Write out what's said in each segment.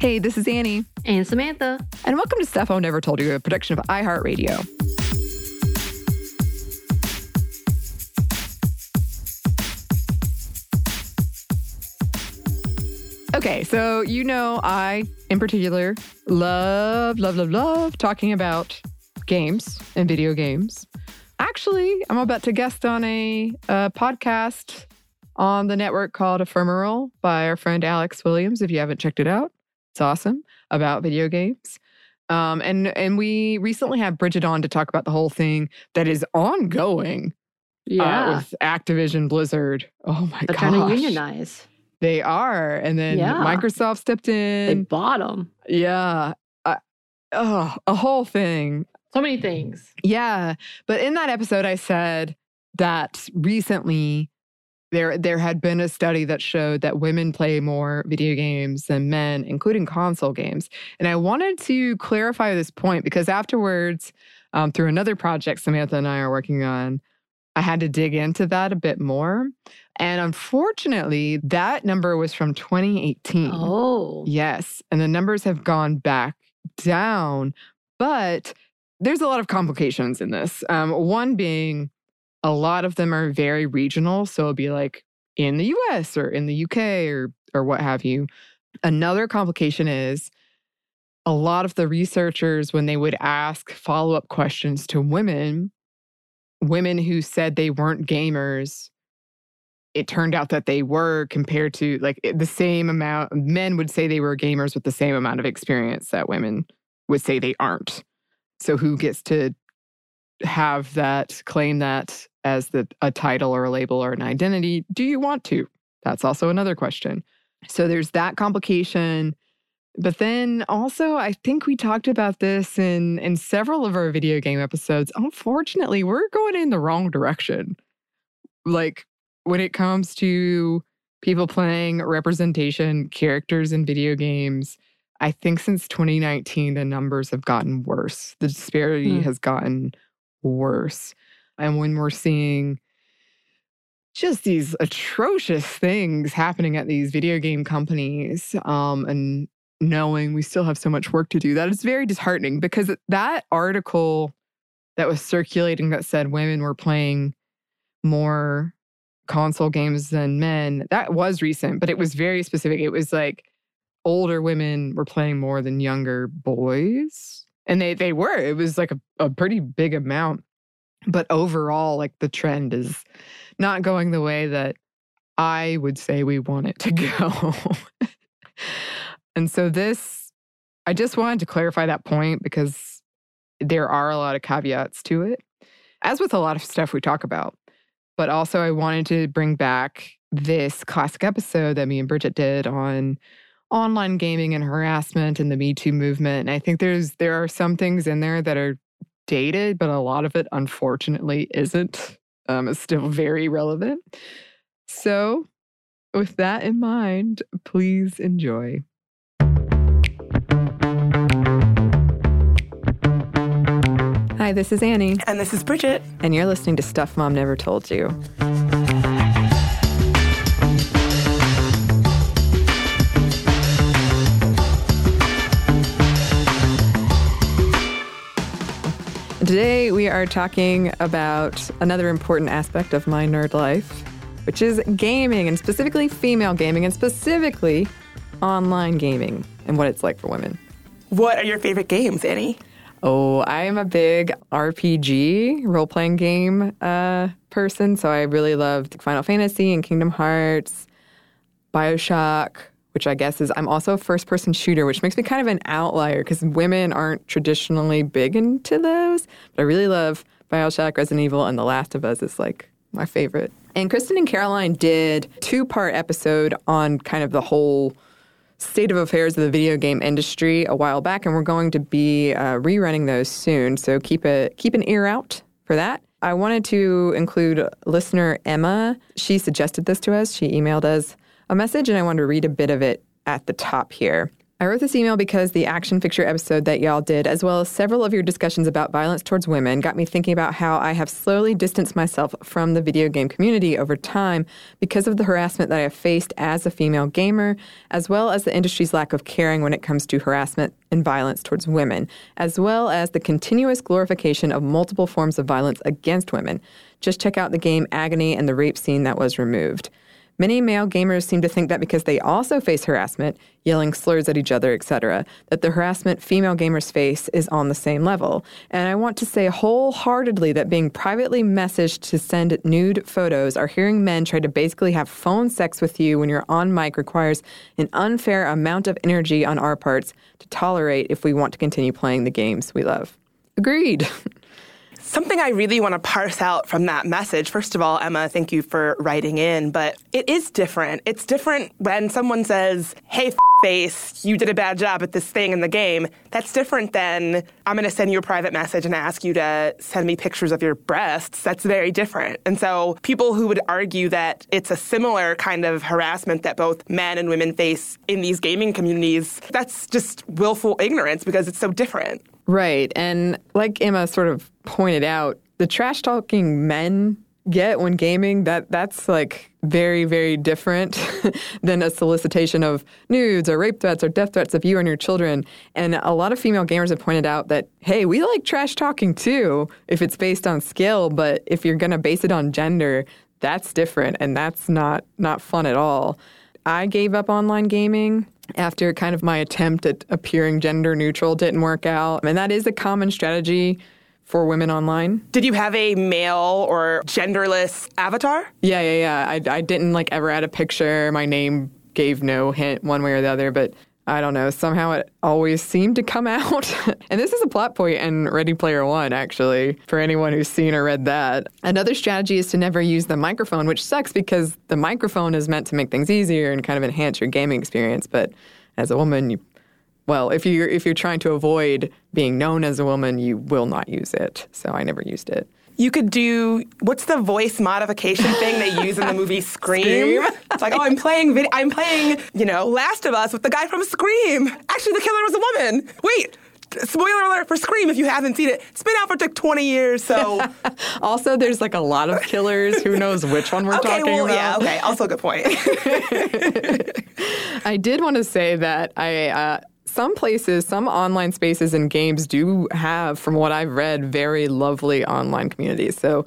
Hey, this is Annie. And Samantha. And welcome to Stuff I Never Told You, a production of iHeartRadio. Okay, so you know I, in particular, love talking about games and video games. Actually, I'm about to guest on a podcast on the network called Ephemeral by our friend Alex Williams, if you haven't checked it out. It's awesome, about video games. And we recently had Bridget on to talk about the whole thing that is ongoing with Activision Blizzard. Oh my gosh. They're trying to unionize. They are. And then Microsoft stepped in. They bought them. Yeah. A whole thing. So many things. Yeah. But in that episode, I said that recently there had been a study that showed that women play more video games than men, including console games. And I wanted to clarify this point because afterwards, through another project Samantha and I are working on, I had to dig into that a bit more. And unfortunately, that number was from 2018. Oh. Yes. And the numbers have gone back down. But there's a lot of complications in this. One being a lot of them are very regional. So it'll be like in the US or in the UK or what have you. Another complication is a lot of the researchers, when they would ask follow-up questions to women who said they weren't gamers, it turned out that they were compared to like the same amount. Men would say they were gamers with the same amount of experience that women would say they aren't. So who gets to have that, claim that as a title or a label or an identity? Do you want to? That's also another question. So there's that complication. But then also, I think we talked about this in several of our video game episodes. Unfortunately, we're going in the wrong direction. Like, when it comes to people playing representation, characters in video games, I think since 2019, the numbers have gotten worse. The disparity has gotten worse. And when we're seeing just these atrocious things happening at these video game companies, and knowing we still have so much work to do, that is very disheartening, because that article that was circulating that said women were playing more console games than men, that was recent, but it was very specific. It was like older women were playing more than younger boys. And they were. It was like a pretty big amount. But overall, like, the trend is not going the way that I would say we want it to go. And so I just wanted to clarify that point, because there are a lot of caveats to it, as with a lot of stuff we talk about. But also, I wanted to bring back this classic episode that me and Bridget did on online gaming and harassment and the Me Too movement. And I think there are some things in there that are dated, but a lot of it, unfortunately, isn't. It's still very relevant. So with that in mind, please enjoy. Hi, this is Annie. And this is Bridget. And you're listening to Stuff Mom Never Told You. Today we are talking about another important aspect of my nerd life, which is gaming, and specifically female gaming, and specifically online gaming, and what it's like for women. What are your favorite games, Annie? Oh, I am a big RPG, role-playing game person, so I really loved Final Fantasy and Kingdom Hearts, BioShock, which I guess is, I'm also a first-person shooter, which makes me kind of an outlier because women aren't traditionally big into those, but I really love BioShock, Resident Evil, and The Last of Us is like my favorite. And Kristen and Caroline did a two-part episode on kind of the whole state of affairs of the video game industry a while back, and we're going to be rerunning those soon, so keep an ear out for that. I wanted to include listener Emma. She suggested this to us. She emailed us a message, and I wanted to read a bit of it at the top here. I I wrote this email because the action picture episode that y'all did, as well as several of your discussions about violence towards women, got me thinking about how I have slowly distanced myself from the video game community over time because of the harassment that I have faced as a female gamer, as well as the industry's lack of caring when it comes to harassment and violence towards women, as well as the continuous glorification of multiple forms of violence against women. Just check out the game Agony and the rape scene that was removed. Many male gamers seem to think that because they also face harassment, yelling slurs at each other, etc., that the harassment female gamers face is on the same level. And I want to say wholeheartedly that being privately messaged to send nude photos or hearing men try to basically have phone sex with you when you're on mic requires an unfair amount of energy on our parts to tolerate if we want to continue playing the games we love. Agreed. Something I really want to parse out from that message, first of all, Emma, thank you for writing in, but it is different. It's different when someone says, hey, face, you did a bad job at this thing in the game. That's different than, I'm going to send you a private message and ask you to send me pictures of your breasts. That's very different. And so people who would argue that it's a similar kind of harassment that both men and women face in these gaming communities, that's just willful ignorance because it's so different. Right. And like Emma sort of pointed out, the trash talking men get when gaming, that's like very, very different than a solicitation of nudes or rape threats or death threats of you and your children. And a lot of female gamers have pointed out that, hey, we like trash talking too if it's based on skill, but if you're going to base it on gender, that's different and that's not fun at all. I gave up online gaming after kind of my attempt at appearing gender neutral didn't work out. And that is a common strategy for women online. Did you have a male or genderless avatar? Yeah. I didn't ever add a picture. My name gave no hint one way or the other, but I don't know. Somehow it always seemed to come out. And this is a plot point in Ready Player One, actually, for anyone who's seen or read that. Another strategy is to never use the microphone, which sucks because the microphone is meant to make things easier and kind of enhance your gaming experience. But as a woman, if you're trying to avoid being known as a woman, you will not use it. So I never used it. You could do, what's the voice modification thing they use in the movie Scream? It's like, oh, I'm playing, Last of Us with the guy from Scream. Actually, the killer was a woman. Wait, spoiler alert for Scream if you haven't seen it. It's been out for like 20 years, so. Also, there's a lot of killers. Who knows which one we're talking about? Yeah, okay, also a good point. I did want to say that some places, some online spaces and games do have, from what I've read, very lovely online communities. So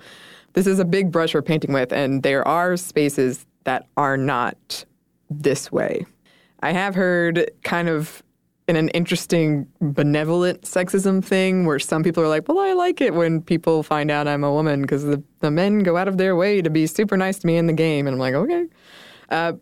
this is a big brush we're painting with, and there are spaces that are not this way. I have heard kind of in an interesting benevolent sexism thing where some people are like, well, I like it when people find out I'm a woman because the men go out of their way to be super nice to me in the game. And I'm like, okay.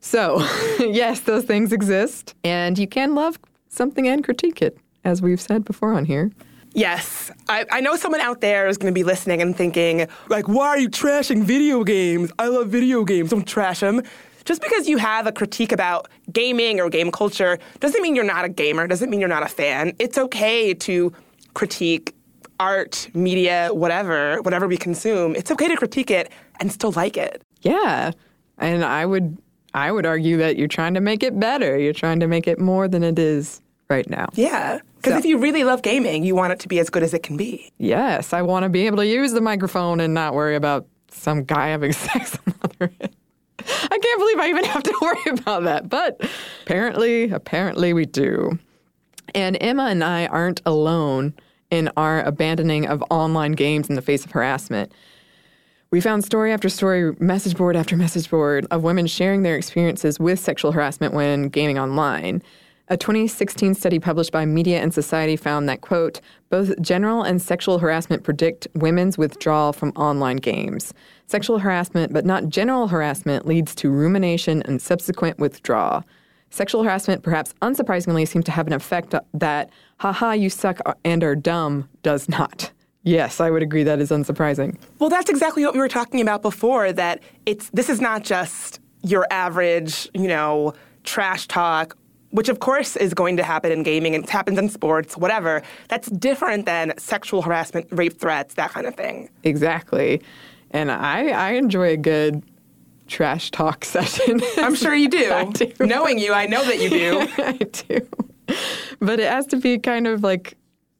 So, yes, those things exist, and you can love something and critique it, as we've said before on here. Yes. I know someone out there is going to be listening and thinking, why are you trashing video games? I love video games. Don't trash them. Just because you have a critique about gaming or game culture doesn't mean you're not a gamer, doesn't mean you're not a fan. It's okay to critique art, media, whatever we consume. It's okay to critique it and still like it. Yeah. And I would argue that you're trying to make it better. You're trying to make it more than it is right now. Yeah, because if you really love gaming, you want it to be as good as it can be. Yes, I want to be able to use the microphone and not worry about some guy having sex on the other end. I can't believe I even have to worry about that, but apparently we do. And Emma and I aren't alone in our abandoning of online games in the face of harassment. We found story after story, message board after message board, of women sharing their experiences with sexual harassment when gaming online. A 2016 study published by Media and Society found that, quote, both general and sexual harassment predict women's withdrawal from online games. Sexual harassment, but not general harassment, leads to rumination and subsequent withdrawal. Sexual harassment, perhaps unsurprisingly, seems to have an effect that, haha, you suck and are dumb, does not. Yes, I would agree that is unsurprising. Well, that's exactly what we were talking about before, that this is not just your average, trash talk, which of course is going to happen in gaming and it happens in sports, whatever. That's different than sexual harassment, rape threats, that kind of thing. Exactly. And I enjoy a good trash talk session. I'm sure you do. I do. Knowing you, I know that you do. I do. But it has to be kind of like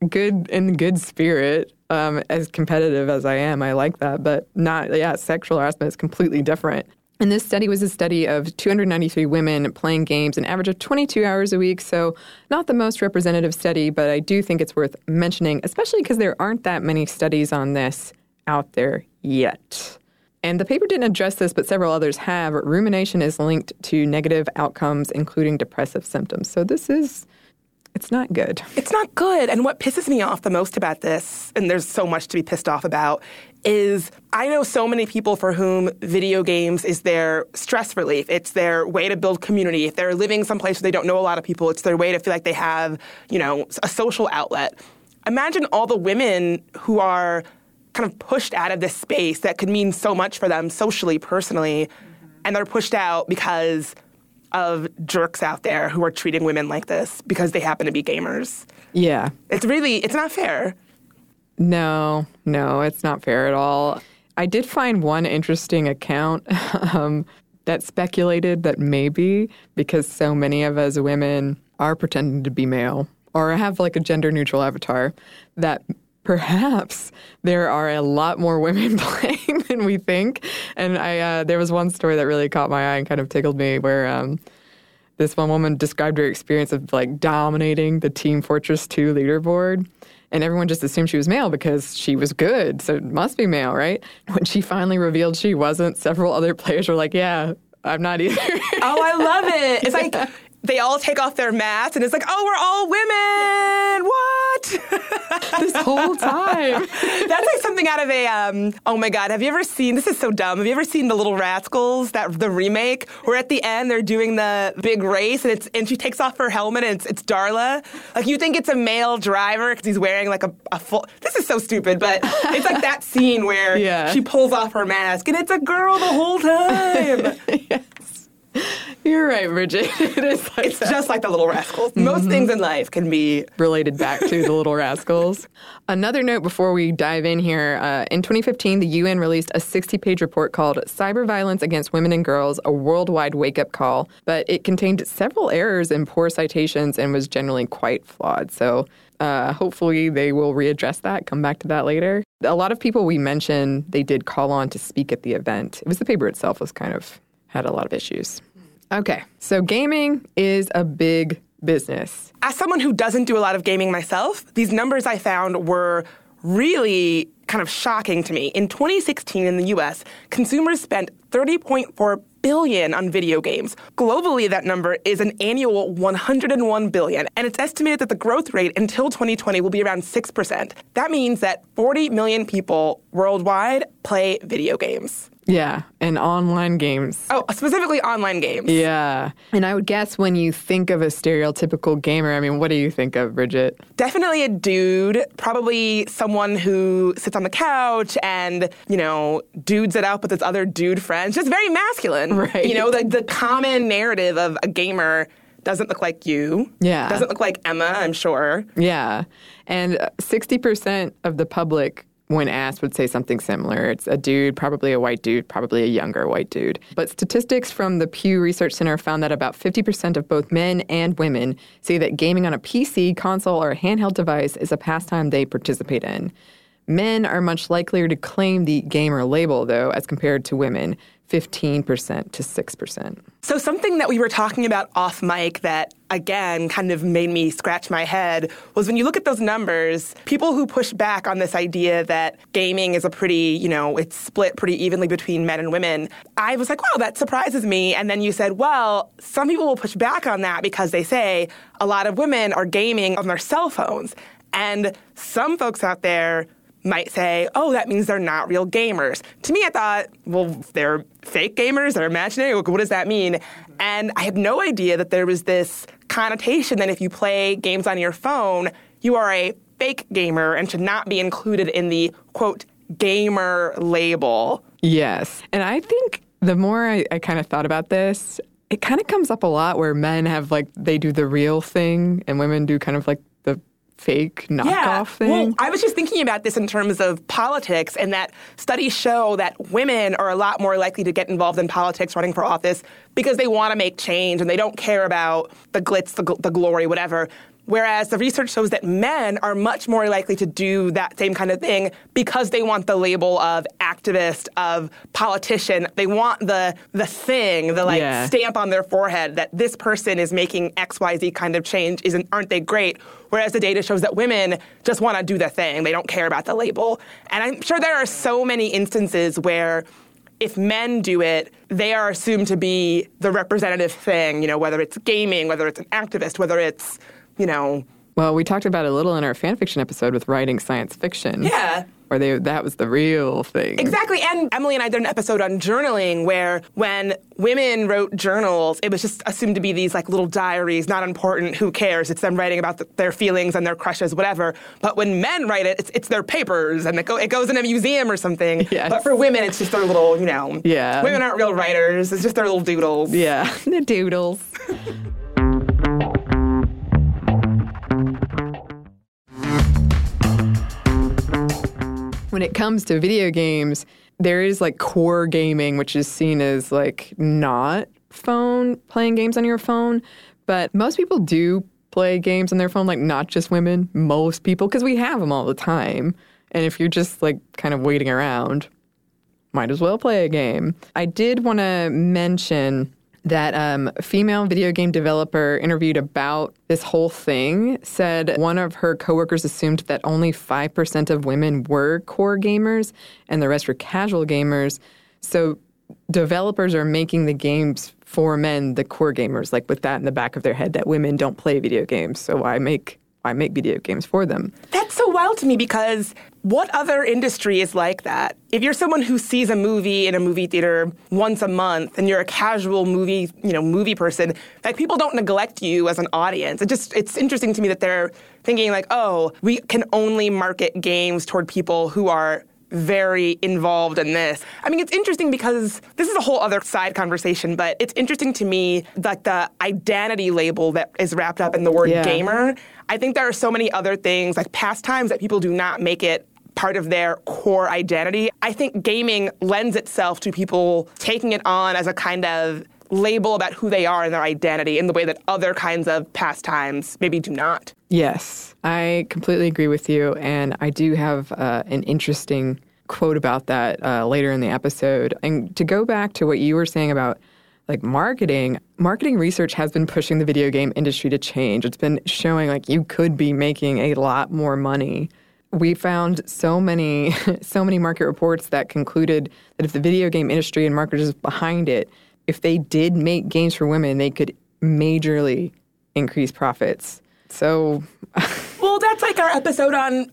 good in good spirit. As competitive as I am, I like that. But not, sexual harassment is completely different. And this study was a study of 293 women playing games, an average of 22 hours a week. So not the most representative study, but I do think it's worth mentioning, especially because there aren't that many studies on this out there yet. And the paper didn't address this, but several others have. Rumination is linked to negative outcomes, including depressive symptoms. So this is... it's not good. It's not good. And what pisses me off the most about this, and there's so much to be pissed off about, is I know so many people for whom video games is their stress relief. It's their way to build community. If they're living someplace where they don't know a lot of people, it's their way to feel like they have, a social outlet. Imagine all the women who are kind of pushed out of this space that could mean so much for them socially, personally, and they're pushed out because of jerks out there who are treating women like this because they happen to be gamers. Yeah. It's not fair. No, it's not fair at all. I did find one interesting account that speculated that maybe because so many of us women are pretending to be male or have like a gender-neutral avatar, that perhaps there are a lot more women playing than we think. And there was one story that really caught my eye and kind of tickled me where this one woman described her experience of like dominating the Team Fortress 2 leaderboard. And everyone just assumed she was male because she was good. So it must be male, right? When she finally revealed she wasn't, several other players were like, yeah, I'm not either. Oh, I love it. It's like they all take off their masks and it's like, oh, we're all women. What? This whole time. That's like something out of a, oh my God, have you ever seen, this is so dumb, have you ever seen The Little Rascals, the remake, where at the end they're doing the big race and she takes off her helmet and it's Darla? Like you think it's a male driver because he's wearing like a full, this is so stupid, but it's like that scene where she pulls off her mask and it's a girl the whole time. Yes. You're right, Bridget. It's just like The Little Rascals. Mm-hmm. Most things in life can be related back to The Little Rascals. Another note before we dive in here. In 2015, the UN released a 60-page report called Cyber Violence Against Women and Girls, a Worldwide Wake-Up Call. But it contained several errors and poor citations and was generally quite flawed. So hopefully they will readdress that, come back to that later. A lot of people we mentioned, they did call on to speak at the event. It was the paper itself was kind of had a lot of issues. Okay, so gaming is a big business. As someone who doesn't do a lot of gaming myself, these numbers I found were really kind of shocking to me. In 2016 in the U.S., consumers spent $30.4 billion on video games. Globally, that number is an annual $101 billion, and it's estimated that the growth rate until 2020 will be around 6%. That means that 40 million people worldwide play video games. Yeah, and online games. Oh, specifically online games. Yeah. And I would guess when you think of a stereotypical gamer, I mean, what do you think of, Bridget? Definitely a dude, probably someone who sits on the couch and, dudes it up with his other dude friends. Just very masculine. Right. The common narrative of a gamer doesn't look like you. Yeah. Doesn't look like Emma, I'm sure. Yeah. And 60% of the public when asked, would say something similar. It's a dude, probably a white dude, probably a younger white dude. But statistics from the Pew Research Center found that about 50% of both men and women say that gaming on a PC, console, or a handheld device is a pastime they participate in. Men are much likelier to claim the gamer label, though, as compared to women, 15% to 6%. So something that we were talking about off mic that, again, kind of made me scratch my head was when you look at those numbers, people who push back on this idea that gaming is a pretty, it's split pretty evenly between men and women. I was like, wow, that surprises me. And then you said, well, some people will push back on that because they say a lot of women are gaming on their cell phones. And some folks out there might say, oh, that means they're not real gamers. To me, I thought, well, they're fake gamers, they're imaginary, what does that mean? And I had no idea that there was this connotation that if you play games on your phone, you are a fake gamer and should not be included in the, quote, gamer label. Yes. And I think the more I kind of thought about this, it kind of comes up a lot where men have, like, they do the real thing and women do kind of like the fake knockoff thing? Well, I was just thinking about this in terms of politics, and that studies show that women are a lot more likely to get involved in politics, running for office, because they want to make change and they don't care about the glitz, the glory, whatever. Whereas the research shows that men are much more likely to do that same kind of thing because they want the label of activist, of politician. They want the thing, the stamp on their forehead that this person is making XYZ kind of change. Aren't they great? Whereas the data shows that women just want to do the thing. They don't care about the label. And I'm sure there are so many instances where if men do it, they are assumed to be the representative thing, you know, whether it's gaming, whether it's an activist, whether it's Well, we talked about it a little in our fan fiction episode with writing science fiction. Yeah. Or that was the real thing. Exactly. And Emily and I did an episode on journaling where when women wrote journals, it was just assumed to be these like little diaries, not important, who cares? It's them writing about their feelings and their crushes, whatever. But when men write it, it's their papers and it goes in a museum or something. Yes. But for women, it's just their little, Yeah. Women aren't real writers. It's just their little doodles. Yeah. The doodles. When it comes to video games, there is like core gaming, which is seen as like not phone, playing games on your phone. But most people do play games on their phone, like not just women, most people, because we have them all the time. And if you're just like kind of waiting around, might as well play a game. I did want to mention that a female video game developer interviewed about this whole thing said one of her coworkers assumed that only 5% of women were core gamers and the rest were casual gamers. So developers are making the games for men, the core gamers, like with that in the back of their head that women don't play video games, so why make video games for them? That's so wild to me because what other industry is like that? If you're someone who sees a movie in a movie theater once a month and you're a casual movie person, like people don't neglect you as an audience. It's interesting to me that they're thinking like, oh, we can only market games toward people who are very involved in this. I mean, it's interesting because this is a whole other side conversation, but it's interesting to me that the identity label that is wrapped up in the word gamer. I think there are so many other things, like pastimes, that people do not make it part of their core identity. I think gaming lends itself to people taking it on as a kind of label about who they are and their identity in the way that other kinds of pastimes maybe do not. Yes, I completely agree with you, and I do have an interesting quote about that later in the episode. And to go back to what you were saying about like marketing research has been pushing the video game industry to change. It's been showing like you could be making a lot more money. We found so many market reports that concluded that if the video game industry and marketers behind it, if they did make games for women, they could majorly increase profits. So, well, that's like our episode on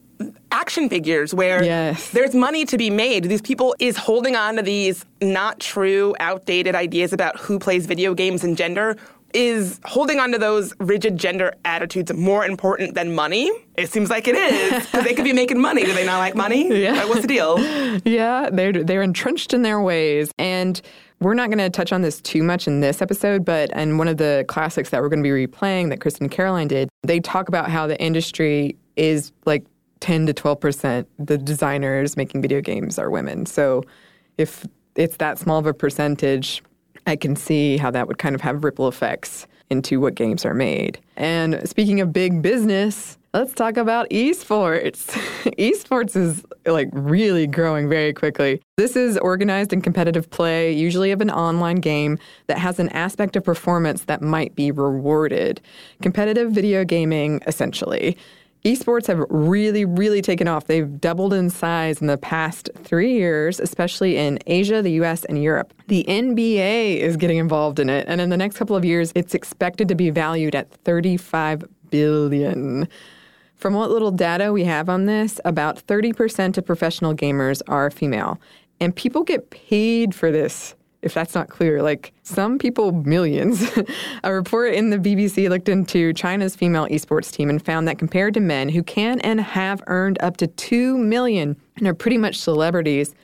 action figures where there's money to be made. These people is holding on to these not true, outdated ideas about who plays video games and gender, is holding on to those rigid gender attitudes more important than money? It seems like it is, because they could be making money. Do they not like money? Yeah. Like, what's the deal? Yeah, they're entrenched in their ways. And we're not going to touch on this too much in this episode, but in one of the classics that we're going to be replaying that Kristen and Caroline did, they talk about how the industry is like 10 to 12%. The designers making video games are women. So if it's that small of a percentage, I can see how that would kind of have ripple effects into what games are made. And speaking of big business, let's talk about esports. Esports is like really growing very quickly. This is organized and competitive play, usually of an online game that has an aspect of performance that might be rewarded. Competitive video gaming, essentially. Esports have really, really taken off. They've doubled in size in the past 3 years, especially in Asia, the U.S., and Europe. The NBA is getting involved in it, and in the next couple of years, it's expected to be valued at $35 billion. From what little data we have on this, about 30% of professional gamers are female, and people get paid for this. If that's not clear, like some people, millions. A report in the BBC looked into China's female esports team and found that compared to men who can and have earned up to $2 million and are pretty much celebrities,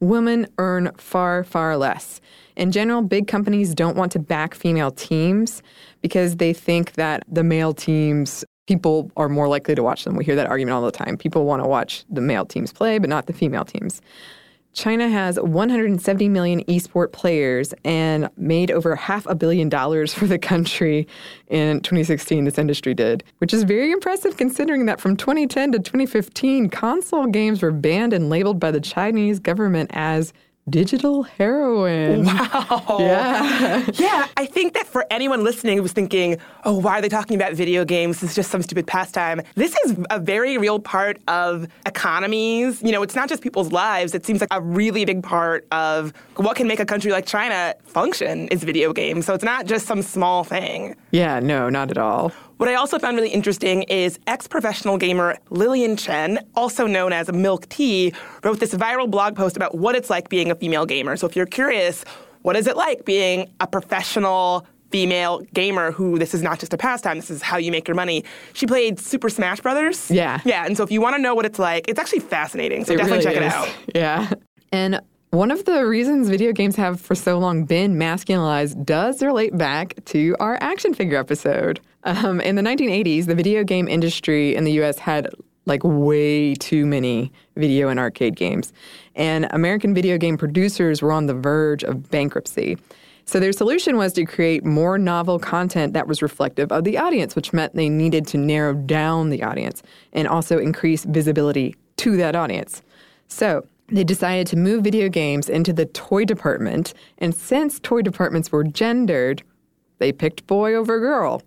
women earn far, far less. In general, big companies don't want to back female teams because they think that the male teams people are more likely to watch them. We hear that argument all the time. People want to watch the male teams play, but not the female teams. China has 170 million eSport players and made over $500 million for the country in 2016, this industry did, which is very impressive considering that from 2010 to 2015, console games were banned and labeled by the Chinese government as digital heroin. Wow. Yeah. Yeah, I think that for anyone listening who was thinking, oh, why are they talking about video games? This is just some stupid pastime. This is a very real part of economies. You know, it's not just people's lives. It seems like a really big part of what can make a country like China function is video games. So it's not just some small thing. Yeah, no, not at all. What I also found really interesting is ex-professional gamer Lillian Chen, also known as Milk Tea, wrote this viral blog post about what it's like being a female gamer. So if you're curious, what is it like being a professional female gamer who this is not just a pastime, this is how you make your money. She played Super Smash Brothers. Yeah. Yeah, and so if you want to know what it's like, it's actually fascinating. So definitely check it out. Yeah. And one of the reasons video games have for so long been masculinized does relate back to our action figure episode. In the 1980s, the video game industry in the U.S. had, like, way too many video and arcade games. And American video game producers were on the verge of bankruptcy. So their solution was to create more novel content that was reflective of the audience, which meant they needed to narrow down the audience and also increase visibility to that audience. So they decided to move video games into the toy department. And since toy departments were gendered, they picked boy over girl.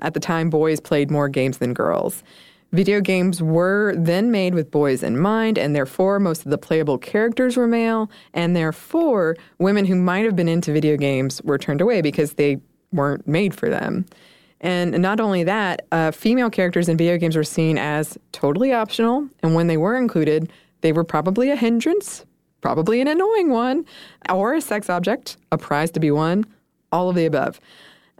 At the time, boys played more games than girls. Video games were then made with boys in mind, and therefore most of the playable characters were male, and therefore women who might have been into video games were turned away because they weren't made for them. And not only that, female characters in video games were seen as totally optional, and when they were included, they were probably a hindrance, probably an annoying one, or a sex object, a prize to be won, all of the above.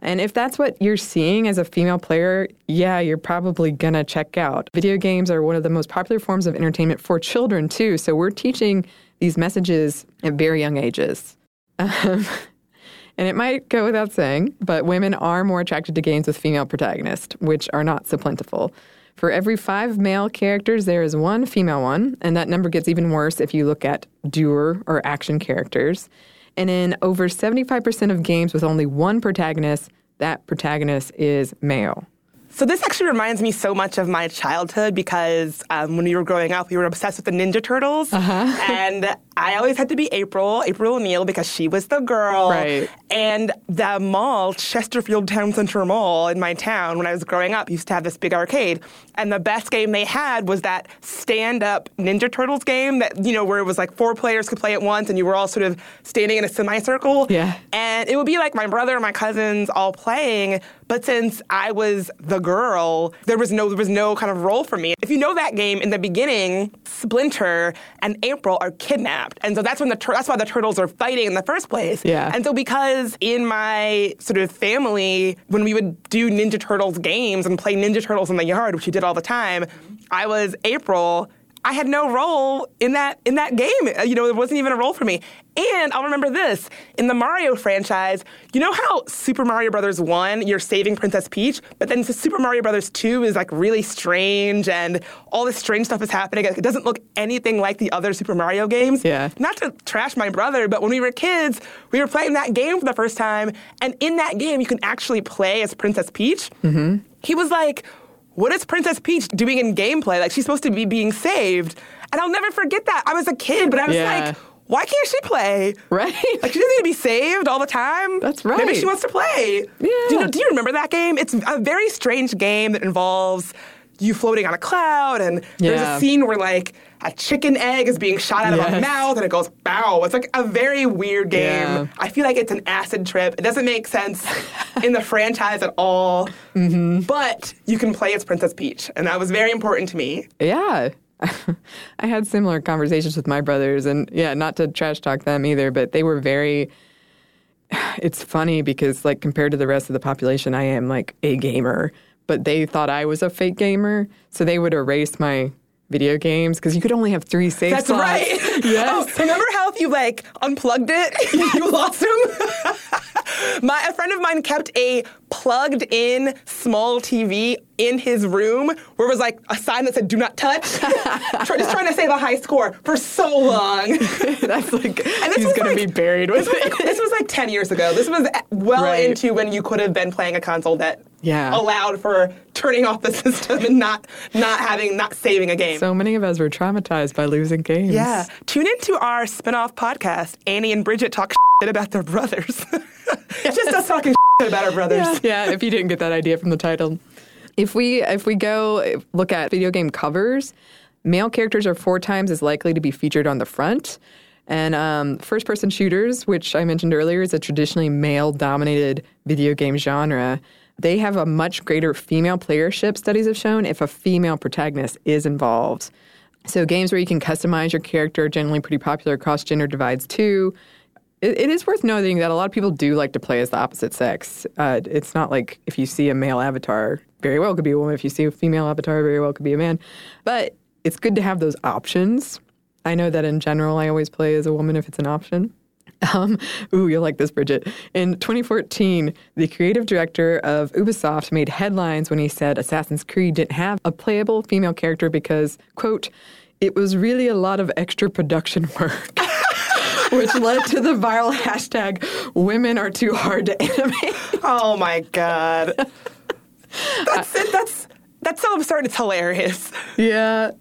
And if that's what you're seeing as a female player, yeah, you're probably going to check out. Video games are one of the most popular forms of entertainment for children, too. So we're teaching these messages at very young ages. And it might go without saying, but women are more attracted to games with female protagonists, which are not so plentiful. For every 5 male characters, there is 1 female one. And that number gets even worse if you look at doer or action characters. And in over 75% of games with only 1 protagonist, that protagonist is male. So this actually reminds me so much of my childhood because when we were growing up, we were obsessed with the Ninja Turtles. Uh-huh. And I always had to be April O'Neil, because she was the girl. Right. And the mall, Chesterfield Town Center Mall in my town, when I was growing up, used to have this big arcade. And the best game they had was that stand-up Ninja Turtles game that, you know, where it was like 4 players could play at once and you were all sort of standing in a semicircle. Yeah. And it would be like my brother and my cousins all playing. But since I was the girl, there was no kind of role for me. If you know that game, in the beginning, Splinter and April are kidnapped. And so that's when that's why the turtles are fighting in the first place. Yeah. And so because in my sort of family, when we would do Ninja Turtles games and play Ninja Turtles in the yard, which we did all the time, I was April. I had no role in that game. You know, there wasn't even a role for me. And I'll remember this. In the Mario franchise, you know how Super Mario Bros. 1, you're saving Princess Peach, but then Super Mario Bros. 2 is, like, really strange, and all this strange stuff is happening. It doesn't look anything like the other Super Mario games. Yeah. Not to trash my brother, but when we were kids, we were playing that game for the first time, and in that game, you can actually play as Princess Peach. Mm-hmm. He was like, what is Princess Peach doing in gameplay? Like, she's supposed to be being saved. And I'll never forget that. I was a kid, but I was like, why can't she play? Right. Like, she doesn't need to be saved all the time. That's right. Maybe she wants to play. Yeah. Do you remember that game? It's a very strange game that involves you floating on a cloud, and there's a scene where, like, a chicken egg is being shot out of a mouth, and it goes, bow. It's like a very weird game. Yeah. I feel like it's an acid trip. It doesn't make sense in the franchise at all. Mm-hmm. But you can play as Princess Peach, and that was very important to me. Yeah. I had similar conversations with my brothers, and, yeah, not to trash talk them either, but they were very... It's funny because, like, compared to the rest of the population, I am, like, a gamer. But they thought I was a fake gamer, so they would erase my video games, because you could only have 3 save slots. That's right. Yes. Oh, remember how if you, like, unplugged it, you lost them? A friend of mine kept a plugged-in small TV in his room where it was like a sign that said "Do not touch." Just trying to save a high score for so long. That's like, and he's going to be buried with it. This was like 10 years ago. This was well into when you could have been playing a console that allowed for turning off the system and not saving a game. So many of us were traumatized by losing games. Yeah. Tune into our spin-off podcast, Annie and Bridget Talk Shit About Their Brothers. Just us talking shit about our brothers. Yeah. If you didn't get that idea from the title. If we go look at video game covers, male characters are 4 times as likely to be featured on the front. And first-person shooters, which I mentioned earlier, is a traditionally male-dominated video game genre. They have a much greater female playership, studies have shown, if a female protagonist is involved. So games where you can customize your character are generally pretty popular across gender divides, too. It is worth noting that a lot of people do like to play as the opposite sex. It's not like if you see a male avatar, very well could be a woman. If you see a female avatar, very well could be a man. But it's good to have those options. I know that in general I always play as a woman if it's an option. Ooh, you'll like this, Bridget. In 2014, the creative director of Ubisoft made headlines when he said Assassin's Creed didn't have a playable female character because, quote, it was really a lot of extra production work, which led to the viral hashtag, women are too hard to animate. Oh, my God. That's it. That's so absurd. It's hilarious. Yeah.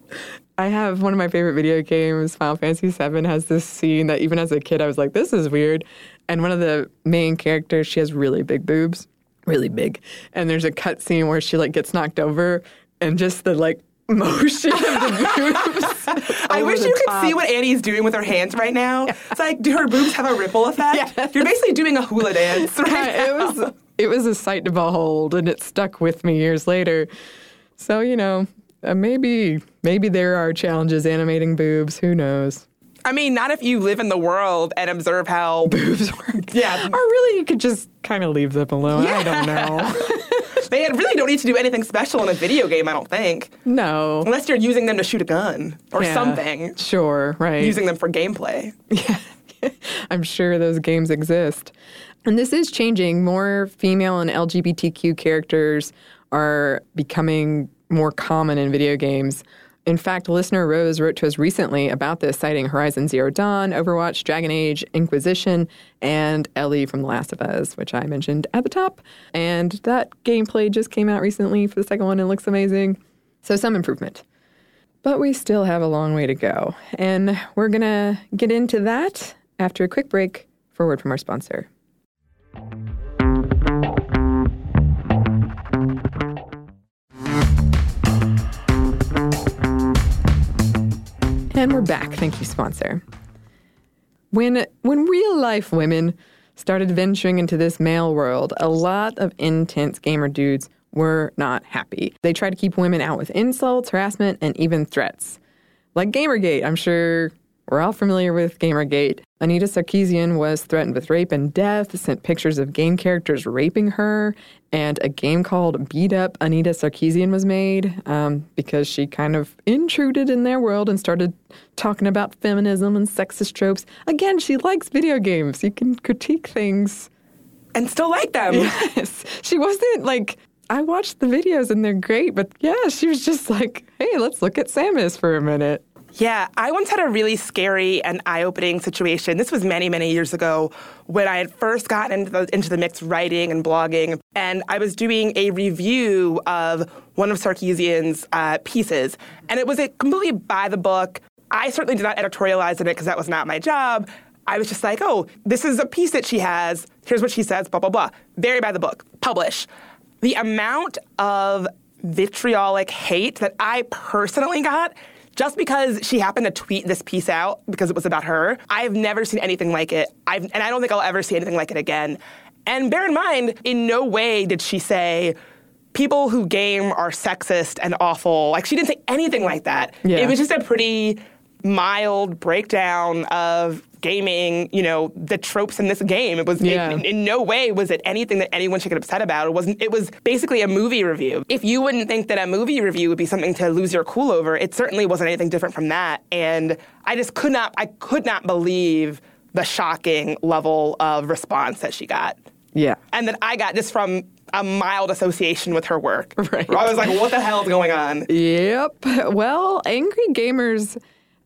I have one of my favorite video games, Final Fantasy VII, has this scene that even as a kid I was like, this is weird. And one of the main characters, she has really big boobs, really big. And there's a cutscene where she like gets knocked over and just the like motion of the boobs. I wish you could see what Annie's doing with her hands right now. Yeah. It's like, do her boobs have a ripple effect? Yes. You're basically doing a hula dance right now. It was a sight to behold, and it stuck with me years later. So, you know... Maybe there are challenges animating boobs. Who knows? I mean, not if you live in the world and observe how boobs work. Yeah. Or really, you could just kind of leave them alone. Yeah. I don't know. They really don't need to do anything special in a video game, I don't think. No. Unless you're using them to shoot a gun or something. Sure, right. Using them for gameplay. Yeah. I'm sure those games exist. And this is changing. More female and LGBTQ characters are becoming more common in video games. In fact, listener Rose wrote to us recently about this, citing Horizon Zero Dawn, Overwatch, Dragon Age, Inquisition, and Ellie from The Last of Us, which I mentioned at the top. And that gameplay just came out recently for the second one and looks amazing. So some improvement. But we still have a long way to go. And we're going to get into that after a quick break for a word from our sponsor. And we're back. Thank you, sponsor. When real-life women started venturing into this male world, a lot of intense gamer dudes were not happy. They tried to keep women out with insults, harassment, and even threats. Like Gamergate. I'm sure we're all familiar with Gamergate. Anita Sarkeesian was threatened with rape and death, sent pictures of game characters raping her, and a game called Beat Up Anita Sarkeesian was made because she kind of intruded in their world and started talking about feminism and sexist tropes. Again, she likes video games. You can critique things. And still like them. Yes. She wasn't like... I watched the videos and they're great, but yeah, she was just like, hey, let's look at Samus for a minute. Yeah, I once had a really scary and eye-opening situation. This was many, many years ago when I had first gotten into the mix writing and blogging, and I was doing a review of one of Sarkeesian's pieces. And it was a completely by the book. I certainly did not editorialize in it because that was not my job. I was just like, oh, this is a piece that she has. Here's what she says, blah, blah, blah. Very by the book. Publish. The amount of vitriolic hate that I personally got just because she happened to tweet this piece out because it was about her, I've never seen anything like it. And I don't think I'll ever see anything like it again. And bear in mind, in no way did she say, people who game are sexist and awful. Like, she didn't say anything like that. Yeah. It was just a pretty mild breakdown of gaming, you know, the tropes in this game. It was in no way was it anything that anyone should get upset about. It was basically a movie review. If you wouldn't think that a movie review would be something to lose your cool over, it certainly wasn't anything different from that. And I just could not believe the shocking level of response that she got. Yeah. And then I got this from a mild association with her work. Right. I was like, what the hell is going on? Yep. Well, angry gamers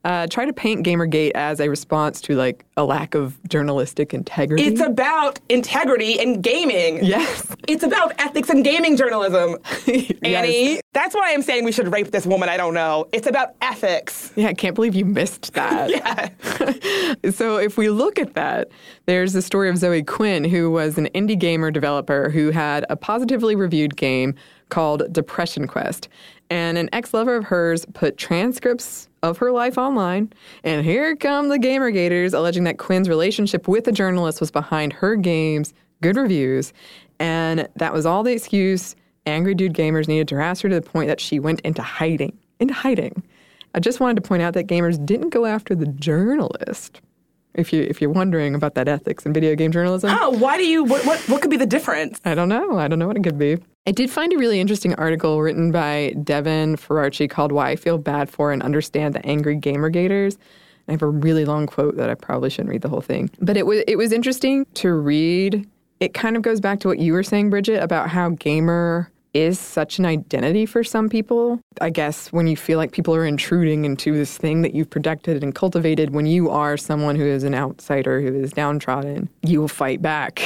try to paint Gamergate as a response to, like, a lack of journalistic integrity. It's about integrity in gaming. Yes. It's about ethics in gaming journalism. Yes. Annie, that's why I'm saying we should rape this woman I don't know. It's about ethics. Yeah, I can't believe you missed that. Yeah. So if we look at that, there's the story of Zoe Quinn, who was an indie gamer developer who had a positively reviewed game called Depression Quest. And an ex-lover of hers put transcripts of her life online. And here come the Gamergaters alleging that Quinn's relationship with a journalist was behind her game's good reviews. And that was all the excuse angry dude gamers needed to harass her to the point that she went into hiding. I just wanted to point out that gamers didn't go after the journalist. If you're wondering about that ethics in video game journalism. Oh, why do you, what could be the difference? I don't know what it could be. I did find a really interesting article written by Devin Ferrarci called Why I Feel Bad For and Understand the Angry Gamergaters. I have a really long quote that I probably shouldn't read the whole thing. But it was interesting to read. It kind of goes back to what you were saying, Bridget, about how gamer is such an identity for some people. I guess when you feel like people are intruding into this thing that you've protected and cultivated, when you are someone who is an outsider, who is downtrodden, you will fight back.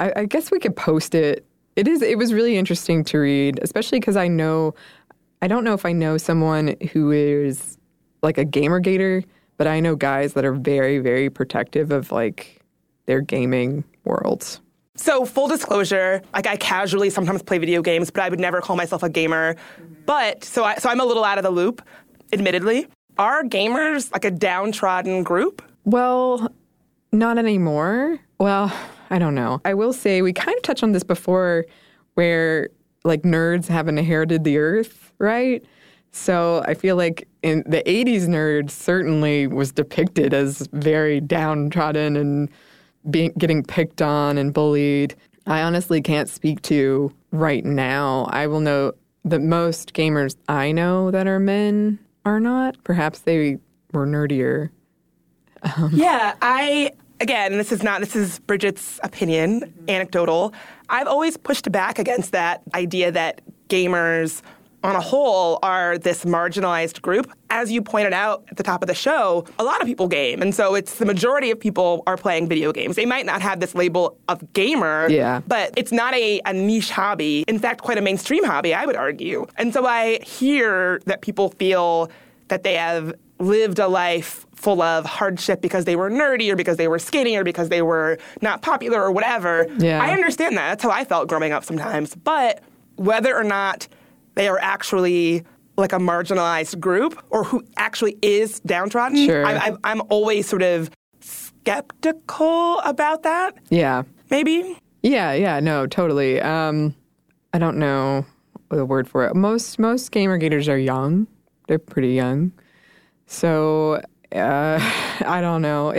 I guess we could post it. It was really interesting to read, especially because I don't know if I know someone who is like a Gamergator, but I know guys that are very, very protective of like their gaming worlds. So full disclosure, like I casually sometimes play video games, but I would never call myself a gamer. Mm-hmm. But so I'm a little out of the loop, admittedly. Are gamers like a downtrodden group? Well, not anymore. Well, I don't know. I will say we kind of touched on this before where like nerds have inherited the earth, right? So I feel like in the 80s nerds certainly was depicted as very downtrodden and getting picked on and bullied. I honestly can't speak to right now. I will know that most gamers I know that are men are not. Perhaps they were nerdier. Again, this is Bridget's opinion, mm-hmm. anecdotal. I've always pushed back against that idea that gamers on a whole are this marginalized group. As you pointed out at the top of the show, a lot of people game, and so it's the majority of people are playing video games. They might not have this label of gamer, but it's not a niche hobby. In fact, quite a mainstream hobby, I would argue. And so I hear that people feel that they have lived a life full of hardship because they were nerdy or because they were skinny or because they were not popular or whatever. Yeah. I understand that. That's how I felt growing up sometimes. But whether or not they are actually like a marginalized group or who actually is downtrodden, sure. I'm always sort of skeptical about that. Yeah. Maybe? Yeah, no, totally. I don't know the word for it. Most Gamergators are young. They're pretty young. So, I don't know.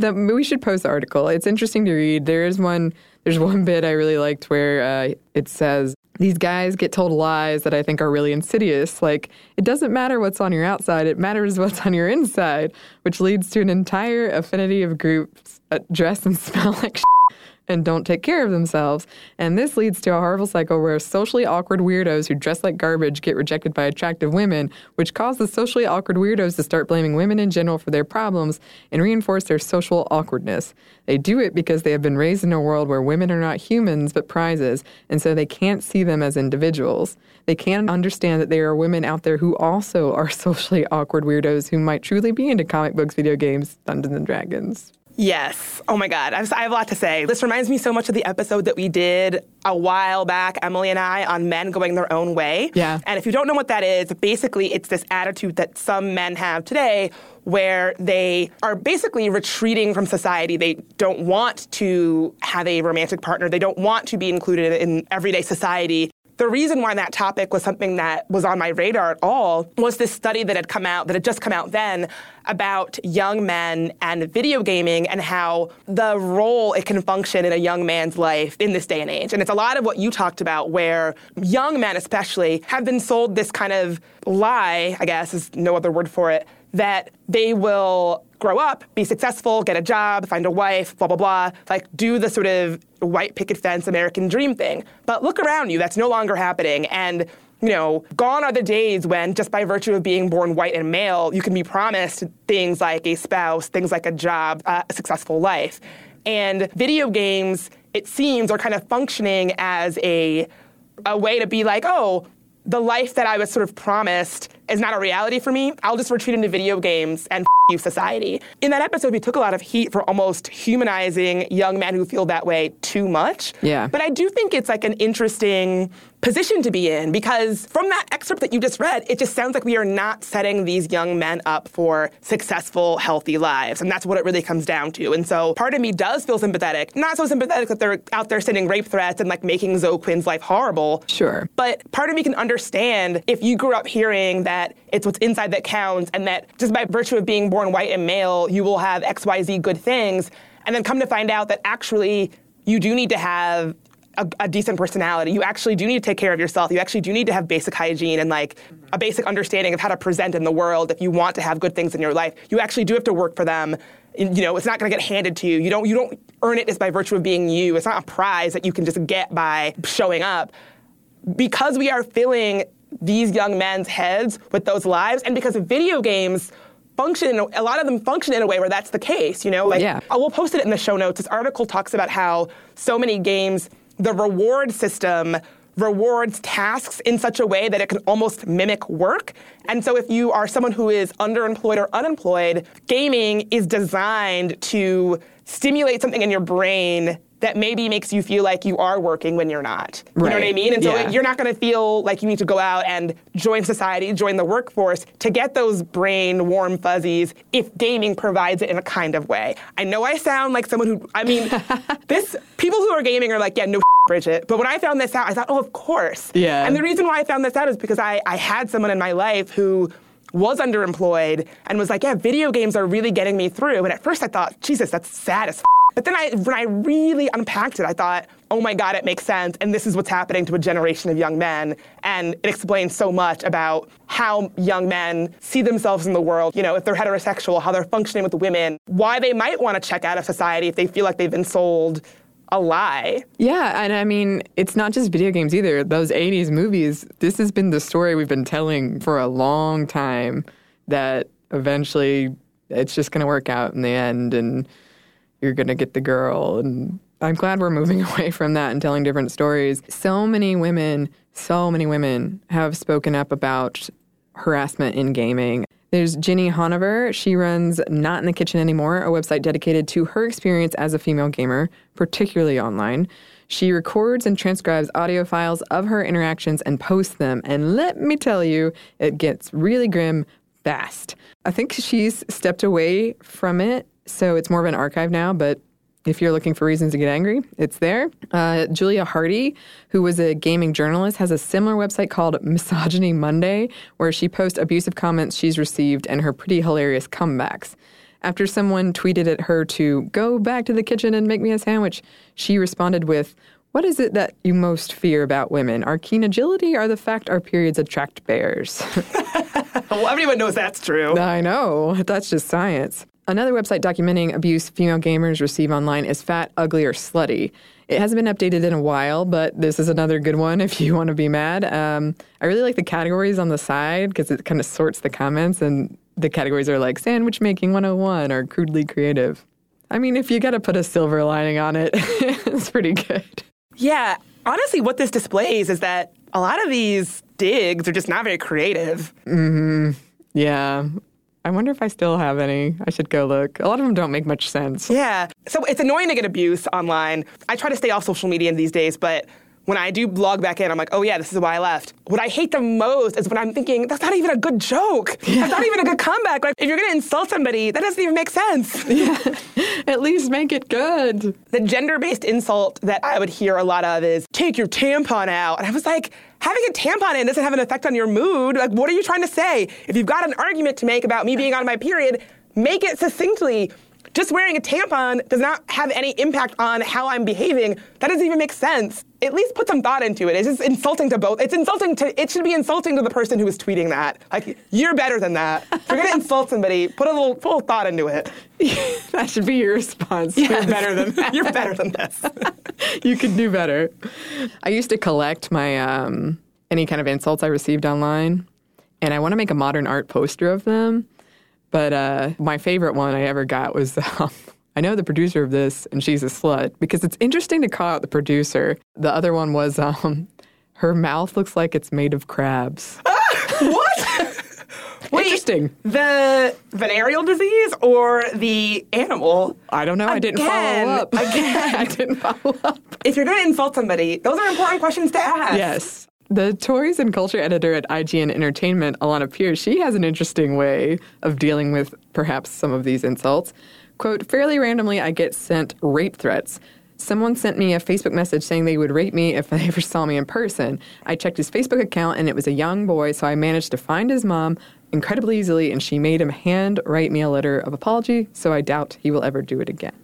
We should post the article. It's interesting to read. There's one bit I really liked where it says, these guys get told lies that I think are really insidious. Like, it doesn't matter what's on your outside. It matters what's on your inside, which leads to an entire affinity of groups that dress and smell like shit and don't take care of themselves. And this leads to a horrible cycle where socially awkward weirdos who dress like garbage get rejected by attractive women, which causes socially awkward weirdos to start blaming women in general for their problems and reinforce their social awkwardness. They do it because they have been raised in a world where women are not humans but prizes, and so they can't see them as individuals. They can't understand that there are women out there who also are socially awkward weirdos who might truly be into comic books, video games, Dungeons and Dragons. Yes. Oh, my God. I have a lot to say. This reminds me so much of the episode that we did a while back, Emily and I, on men going their own way. Yeah. And if you don't know what that is, basically it's this attitude that some men have today where they are basically retreating from society. They don't want to have a romantic partner. They don't want to be included in everyday society. The reason why that topic was something that was on my radar at all was this study that had just come out then about young men and video gaming and how the role it can function in a young man's life in this day and age. And it's a lot of what you talked about where young men especially have been sold this kind of lie, I guess is no other word for it, that they will grow up, be successful, get a job, find a wife, blah, blah, blah, like do the sort of white picket fence American dream thing. But look around you, that's no longer happening. And, you know, gone are the days when just by virtue of being born white and male, you can be promised things like a spouse, things like a job, a successful life. And video games, it seems, are kind of functioning as a way to be like, oh, the life that I was sort of promised is not a reality for me. I'll just retreat into video games and you society. In that episode, we took a lot of heat for almost humanizing young men who feel that way too much. Yeah. But I do think it's like an interesting position to be in, because from that excerpt that you just read, it just sounds like we are not setting these young men up for successful, healthy lives. And that's what it really comes down to. And so part of me does feel sympathetic. Not so sympathetic that they're out there sending rape threats and like making Zoe Quinn's life horrible. Sure. But part of me can understand if you grew up hearing that it's what's inside that counts and that just by virtue of being born white and male, you will have X, Y, Z good things. And then come to find out that actually you do need to have a decent personality. You actually do need to take care of yourself. You actually do need to have basic hygiene and like a basic understanding of how to present in the world if you want to have good things in your life. You actually do have to work for them. You know, it's not going to get handed to you. You don't earn it just by virtue of being you. It's not a prize that you can just get by showing up. Because we are filling these young men's heads with those lives, and because of video games function in a way where that's the case, you know? Like, yeah. We'll post it in the show notes. This article talks about how so many games, the reward system rewards tasks in such a way that it can almost mimic work. And so if you are someone who is underemployed or unemployed, gaming is designed to stimulate something in your brain that maybe makes you feel like you are working when you're not. Right. You know what I mean? And so you're not going to feel like you need to go out and join society, join the workforce to get those brain warm fuzzies if gaming provides it in a kind of way. I know I sound like someone who, I mean, this people who are gaming are like, yeah, no Bridget. But when I found this out, I thought, oh, of course. Yeah. And the reason why I found this out is because I had someone in my life who was underemployed and was like, yeah, video games are really getting me through. And at first I thought, Jesus, that's sad as f***. But then when I really unpacked it, I thought, oh my God, it makes sense. And this is what's happening to a generation of young men. And it explains so much about how young men see themselves in the world, you know, if they're heterosexual, how they're functioning with women, why they might want to check out of society if they feel like they've been sold a lie. Yeah, and I mean, it's not just video games either. Those 80s movies, this has been the story we've been telling for a long time that eventually it's just going to work out in the end and you're going to get the girl. And I'm glad we're moving away from that and telling different stories. So many women have spoken up about harassment in gaming. There's Ginny Honover. She runs Not in the Kitchen Anymore, a website dedicated to her experience as a female gamer, particularly online. She records and transcribes audio files of her interactions and posts them. And let me tell you, it gets really grim fast. I think she's stepped away from it, so it's more of an archive now, but if you're looking for reasons to get angry, it's there. Julia Hardy, who was a gaming journalist, has a similar website called Misogyny Monday, where she posts abusive comments she's received and her pretty hilarious comebacks. After someone tweeted at her to go back to the kitchen and make me a sandwich, she responded with, "What is it that you most fear about women? Our keen agility or the fact our periods attract bears?" Well, everyone knows that's true. I know. That's just science. Another website documenting abuse female gamers receive online is Fat, Ugly, or Slutty. It hasn't been updated in a while, but this is another good one if you want to be mad. I really like the categories on the side because it kind of sorts the comments, and the categories are like Sandwich Making 101 or Crudely Creative. I mean, if you got to put a silver lining on it, it's pretty good. Yeah. Honestly, what this displays is that a lot of these digs are just not very creative. Mm-hmm. Yeah. I wonder if I still have any. I should go look. A lot of them don't make much sense. Yeah. So it's annoying to get abuse online. I try to stay off social media these days, but when I do log back in, I'm like, oh, yeah, this is why I left. What I hate the most is when I'm thinking, that's not even a good joke. Yeah. That's not even a good comeback. Like, if you're going to insult somebody, that doesn't even make sense. Yeah. At least make it good. The gender-based insult that I would hear a lot of is, take your tampon out. And I was like, having a tampon in doesn't have an effect on your mood. Like, what are you trying to say? If you've got an argument to make about me being on my period, make it succinctly. just wearing a tampon does not have any impact on how I'm behaving. That doesn't even make sense. At least put some thought into it. It's just insulting to both. It should be insulting to the person who is tweeting that. Like, you're better than that. If you're going to insult somebody, put a little thought into it. That should be your response. Yes. You're better than that. You're better than this. You could do better. I used to collect my any kind of insults I received online, and I want to make a modern art poster of them. But my favorite one I ever got was I know the producer of this, and she's a slut, because it's interesting to call out the producer. The other one was, her mouth looks like it's made of crabs. Ah, what? Wait, interesting. The venereal disease or the animal? I don't know. I didn't follow up. If you're going to insult somebody, those are important questions to ask. Yes. The toys and culture editor at IGN Entertainment, Alana Pierce, she has an interesting way of dealing with perhaps some of these insults. Quote, fairly randomly, I get sent rape threats. Someone sent me a Facebook message saying they would rape me if they ever saw me in person. I checked his Facebook account, and it was a young boy, so I managed to find his mom incredibly easily, and she made him handwrite me a letter of apology, so I doubt he will ever do it again.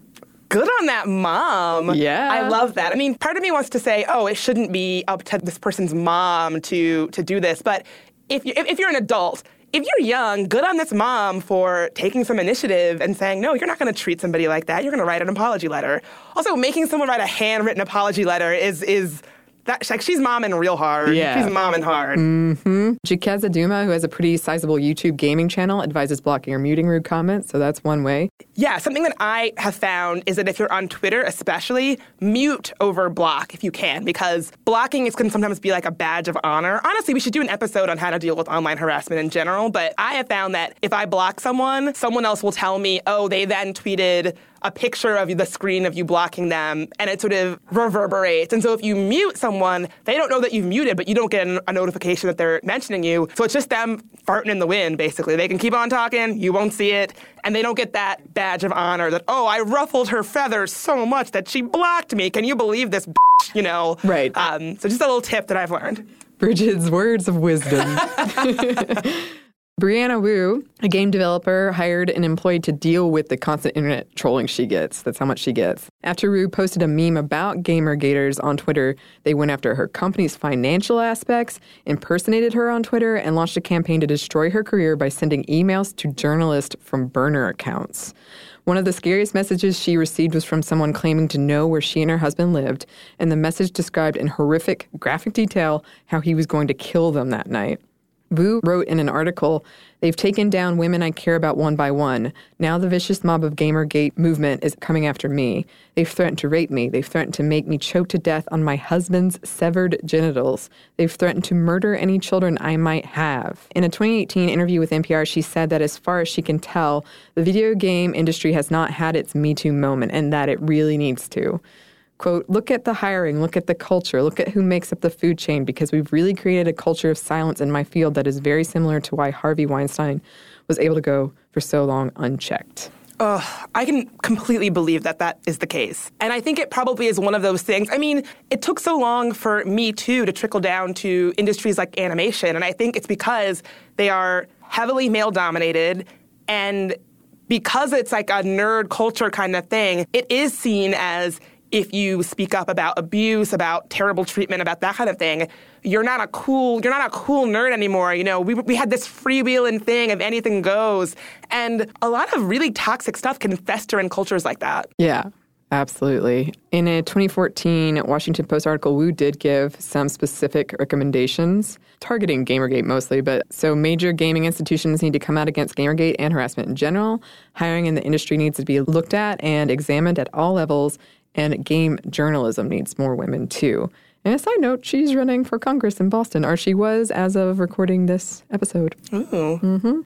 Good on that mom. Yeah. I love that. I mean, part of me wants to say, oh, it shouldn't be up to this person's mom to do this, but if you're an adult, if you're young, good on this mom for taking some initiative and saying, no, you're not going to treat somebody like that. You're going to write an apology letter. Also, making someone write a handwritten apology letter is that, like, she's momming real hard. Yeah. She's momming hard. Mm-hmm. Jikeza Duma, who has a pretty sizable YouTube gaming channel, advises blocking or muting rude comments, so that's one way. Yeah, something that I have found is that if you're on Twitter especially, mute over block if you can, because blocking can sometimes be like a badge of honor. Honestly, we should do an episode on how to deal with online harassment in general, but I have found that if I block someone, someone else will tell me, oh, they then tweeted a picture of the screen of you blocking them, and it sort of reverberates. And so if you mute someone, they don't know that you've muted, but you don't get a notification that they're mentioning you. So it's just them farting in the wind, basically. They can keep on talking, you won't see it, and they don't get that badge of honor that, oh, I ruffled her feathers so much that she blocked me. Can you believe this, you know? Right. So just a little tip that I've learned. Bridget's words of wisdom. Brianna Wu, a game developer hired and employed to deal with the constant internet trolling she gets. That's how much she gets. After Wu posted a meme about Gamergaters on Twitter, they went after her company's financial aspects, impersonated her on Twitter, and launched a campaign to destroy her career by sending emails to journalists from burner accounts. One of the scariest messages she received was from someone claiming to know where she and her husband lived, and the message described in horrific, graphic detail how he was going to kill them that night. Wu wrote in an article, they've taken down women I care about one by one. Now the vicious mob of Gamergate movement is coming after me. They've threatened to rape me. They've threatened to make me choke to death on my husband's severed genitals. They've threatened to murder any children I might have. In a 2018 interview with NPR, she said that as far as she can tell, the video game industry has not had its Me Too moment and that it really needs to. Quote, look at the hiring, look at the culture, look at who makes up the food chain, because we've really created a culture of silence in my field that is very similar to why Harvey Weinstein was able to go for so long unchecked. I can completely believe that is the case. And I think it probably is one of those things. I mean, it took so long for Me Too to trickle down to industries like animation, and I think it's because they are heavily male-dominated, and because it's like a nerd culture kind of thing, it is seen as, if you speak up about abuse, about terrible treatment, about that kind of thing, you're not a cool nerd anymore. You know, we had this freewheeling thing of anything goes. And a lot of really toxic stuff can fester in cultures like that. Yeah, absolutely. In a 2014 Washington Post article, Wu did give some specific recommendations, targeting Gamergate mostly, but so major gaming institutions need to come out against Gamergate and harassment in general. Hiring in the industry needs to be looked at and examined at all levels. And game journalism needs more women, too. And a side note, she's running for Congress in Boston, or she was as of recording this episode. Ooh. Mm-hmm.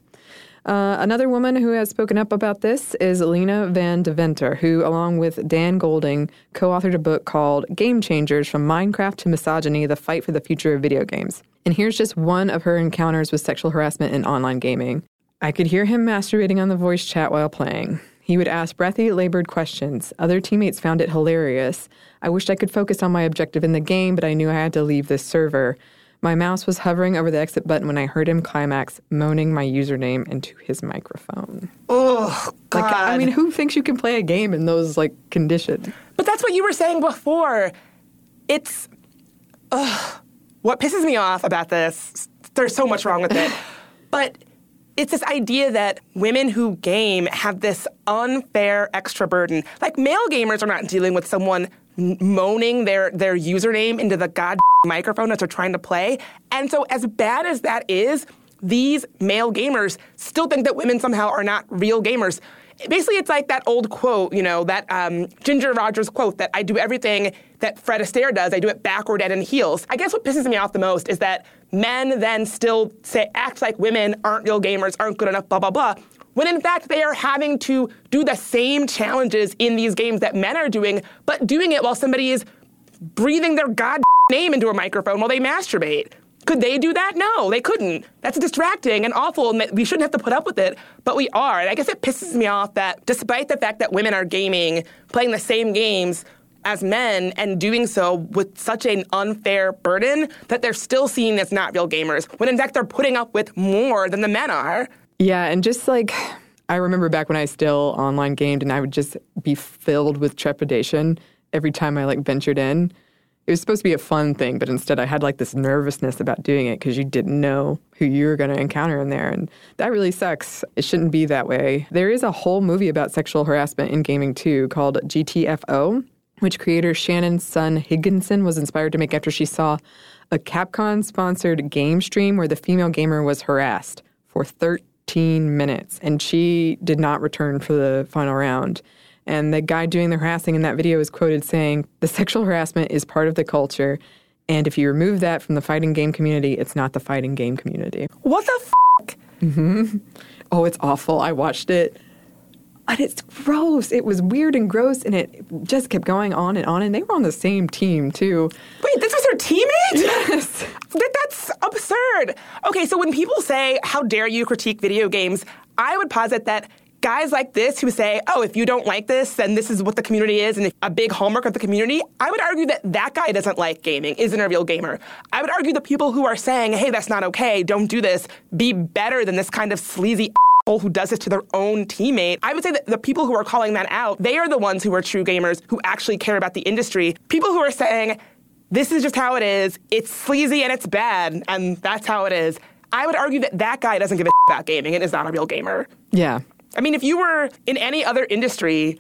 Another woman who has spoken up about this is Lena Van Deventer, who, along with Dan Golding, co-authored a book called Game Changers, From Minecraft to Misogyny, The Fight for the Future of Video Games. And here's just one of her encounters with sexual harassment in online gaming. I could hear him masturbating on the voice chat while playing. He would ask breathy, labored questions. Other teammates found it hilarious. I wished I could focus on my objective in the game, but I knew I had to leave this server. My mouse was hovering over the exit button when I heard him climax, moaning my username into his microphone. Oh, God. Like, I mean, who thinks you can play a game in those, like, conditions? But that's what you were saying before. It's... what pisses me off about this, there's so much wrong with it, but it's this idea that women who game have this unfair extra burden. Like, male gamers are not dealing with someone moaning their username into the goddamn microphone as they're trying to play. And so as bad as that is, these male gamers still think that women somehow are not real gamers. Basically, it's like that old quote, you know, that Ginger Rogers quote that I do everything that Fred Astaire does. I do it backward and in heels. I guess what pisses me off the most is that men then still act like women aren't real gamers, aren't good enough, blah, blah, blah, when in fact they are having to do the same challenges in these games that men are doing, but doing it while somebody is breathing their goddamn name into a microphone while they masturbate. Could they do that? No, they couldn't. That's distracting and awful, and we shouldn't have to put up with it, but we are. And I guess it pisses me off that despite the fact that women are gaming, playing the same games as men and doing so with such an unfair burden, that they're still seen as not real gamers, when in fact they're putting up with more than the men are. Yeah, and just like, I remember back when I still online gamed and I would just be filled with trepidation every time I, like, ventured in. It was supposed to be a fun thing, but instead I had, like, this nervousness about doing it because you didn't know who you were going to encounter in there, and that really sucks. It shouldn't be that way. There is a whole movie about sexual harassment in gaming, too, called GTFO, which creator Shannon Sun Higginson was inspired to make after she saw a Capcom-sponsored game stream where the female gamer was harassed for 13 minutes, and she did not return for the final round. And the guy doing the harassing in that video is quoted saying, "The sexual harassment is part of the culture, and if you remove that from the fighting game community, it's not the fighting game community." What the f***? Mm-hmm. Oh, it's awful. I watched it. And it's gross. It was weird and gross, and it just kept going on, and they were on the same team, too. Wait, this was her teammate? Yes. That's absurd. Okay, so when people say, how dare you critique video games, I would posit that guys like this who say, oh, if you don't like this, then this is what the community is, and a big hallmark of the community, I would argue that that guy doesn't like gaming, isn't a real gamer. I would argue the people who are saying, hey, that's not okay, don't do this, be better than this kind of sleazy asshole who does this to their own teammate. I would say that the people who are calling that out, they are the ones who are true gamers, who actually care about the industry. People who are saying, this is just how it is, it's sleazy and it's bad, and that's how it is. I would argue that that guy doesn't give a about gaming and is not a real gamer. Yeah. I mean, if you were in any other industry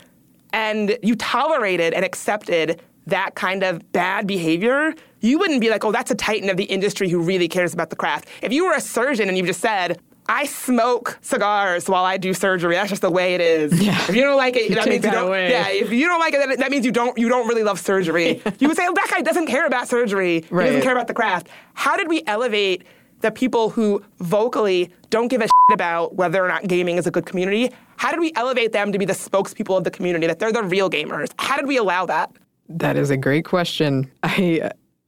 and you tolerated and accepted that kind of bad behavior, you wouldn't be like, oh, that's a titan of the industry who really cares about the craft. If you were a surgeon and you just said, I smoke cigars while I do surgery, that's just the way it is. Yeah. If you don't like it, that means you don't. Yeah, if you don't like it, that means you don't really love surgery. You would say, oh, that guy doesn't care about surgery. Right. He doesn't care about the craft. How did we elevate the people who vocally don't give a shit about whether or not gaming is a good community? How did we elevate them to be the spokespeople of the community, that they're the real gamers? How did we allow that? That is a great question.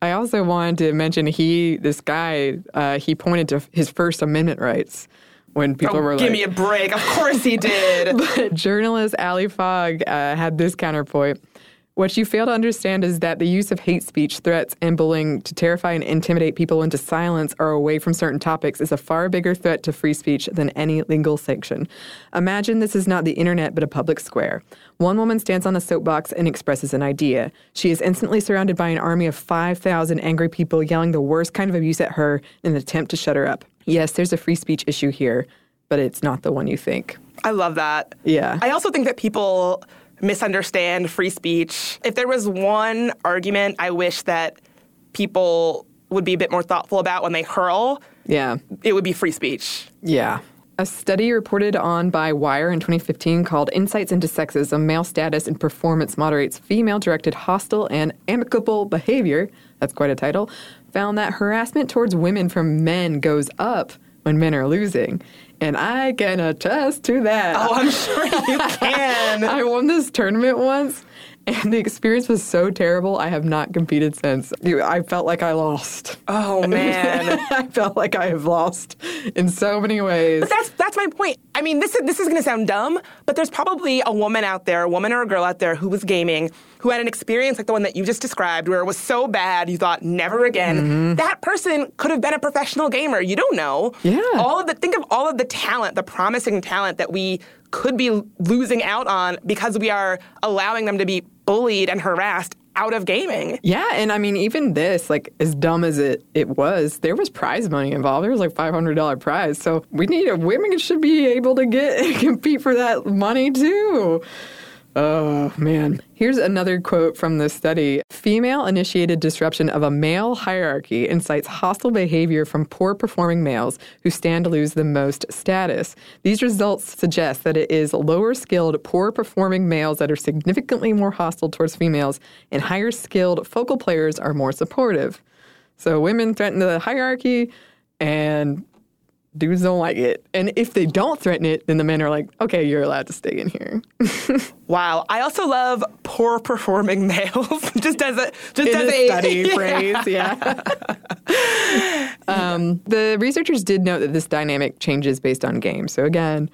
I also wanted to mention this guy pointed to his First Amendment rights when people were like, give me a break. Of course he did. But journalist Ali Fogg had this counterpoint. What you fail to understand is that the use of hate speech, threats, and bullying to terrify and intimidate people into silence or away from certain topics is a far bigger threat to free speech than any legal sanction. Imagine this is not the internet, but a public square. One woman stands on a soapbox and expresses an idea. She is instantly surrounded by an army of 5,000 angry people yelling the worst kind of abuse at her in an attempt to shut her up. Yes, there's a free speech issue here, but it's not the one you think. I love that. Yeah. I also think that people misunderstand free speech. If there was one argument I wish that people would be a bit more thoughtful about when they hurl, yeah, it would be free speech. Yeah. A study reported on by Wire in 2015 called Insights into Sexism, Male Status and Performance Moderates Female-Directed Hostile and Amicable Behavior, that's quite a title, found that harassment towards women from men goes up when men are losing. And I can attest to that. Oh, I'm sure you can. I won this tournament once, and the experience was so terrible, I have not competed since. I felt like I lost. Oh, man. I felt like I have lost in so many ways. But that's my point. I mean, this is going to sound dumb, but there's probably a woman out there, a woman or a girl out there who was gaming, who had an experience like the one that you just described where it was so bad you thought, never again, that person could have been a professional gamer. You don't know. Yeah. Think of all of the talent, the promising talent that we could be losing out on because we are allowing them to be bullied and harassed out of gaming. Yeah, and I mean, even this, like, as dumb as it was, there was prize money involved. There was like $500 prize. So women should be able to compete for that money too. Oh, man. Here's another quote from this study. Female-initiated disruption of a male hierarchy incites hostile behavior from poor-performing males who stand to lose the most status. These results suggest that it is lower-skilled, poor-performing males that are significantly more hostile towards females, and higher-skilled focal players are more supportive. So women threaten the hierarchy, and dudes don't like it. And if they don't threaten it, then the men are like, okay, you're allowed to stay in here. Wow. I also love poor performing males. Study phrase, yeah. The researchers did note that this dynamic changes based on game. So again,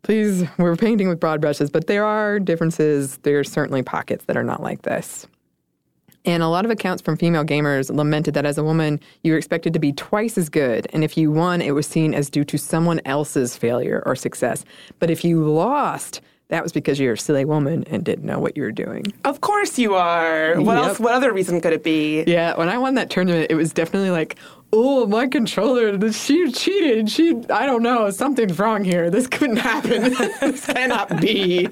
please, we're painting with broad brushes, but there are differences. There are certainly pockets that are not like this. And a lot of accounts from female gamers lamented that as a woman, you were expected to be twice as good. And if you won, it was seen as due to someone else's failure or success. But if you lost, that was because you're a silly woman and didn't know what you were doing. Of course you are. What else? What other reason could it be? Yeah, when I won that tournament, it was definitely like, oh, my controller, she cheated. I don't know, something's wrong here. This couldn't happen. This cannot be.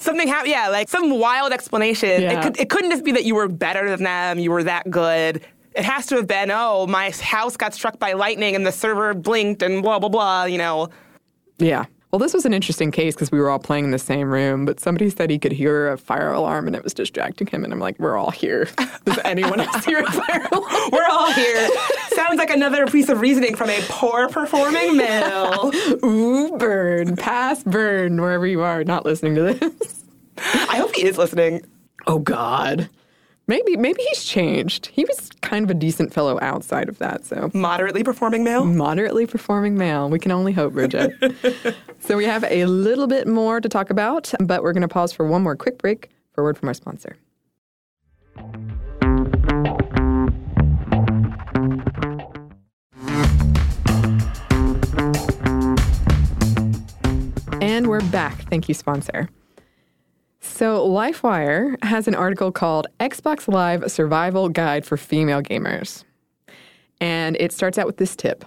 Something happened, yeah, like some wild explanation. Yeah. It couldn't just be that you were better than them, you were that good. It has to have been, oh, my house got struck by lightning and the server blinked and blah, blah, blah, you know. Yeah. Well, this was an interesting case because we were all playing in the same room, but somebody said he could hear a fire alarm and it was distracting him. And I'm like, we're all here. Does anyone else hear a fire alarm? We're all here. Sounds like another piece of reasoning from a poor performing male. Ooh, burn. Pass, burn, wherever you are not listening to this. I hope he is listening. Oh, God. Maybe he's changed. He was kind of a decent fellow outside of that, so. Moderately performing male? Moderately performing male. We can only hope, Bridget. So we have a little bit more to talk about, but we're going to pause for one more quick break for a word from our sponsor. And we're back. Thank you, sponsor. So LifeWire has an article called Xbox Live Survival Guide for Female Gamers. And it starts out with this tip.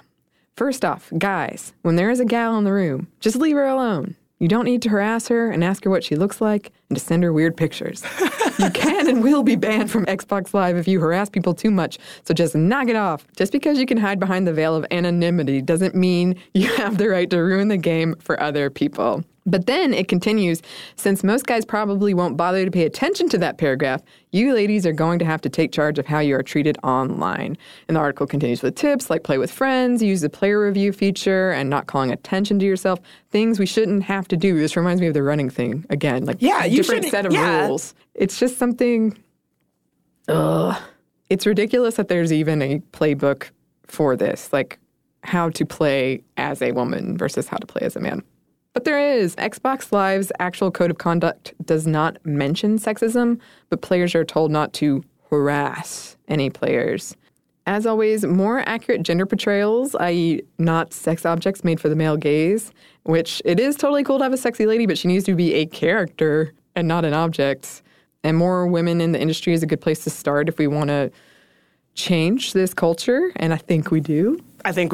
First off, guys, when there is a gal in the room, just leave her alone. You don't need to harass her and ask her what she looks like and to send her weird pictures. You can and will be banned from Xbox Live if you harass people too much, so just knock it off. Just because you can hide behind the veil of anonymity doesn't mean you have the right to ruin the game for other people. But then it continues, since most guys probably won't bother to pay attention to that paragraph, you ladies are going to have to take charge of how you are treated online. And the article continues with tips like play with friends, use the player review feature, and not calling attention to yourself, things we shouldn't have to do. This reminds me of the running thing again, like different set of rules. It's just something, it's ridiculous that there's even a playbook for this, like how to play as a woman versus how to play as a man. But there is. Xbox Live's actual code of conduct does not mention sexism, but players are told not to harass any players. As always, more accurate gender portrayals, i.e. not sex objects made for the male gaze, which it is totally cool to have a sexy lady, but she needs to be a character and not an object. And more women in the industry is a good place to start if we want to change this culture, and I think we do. Calling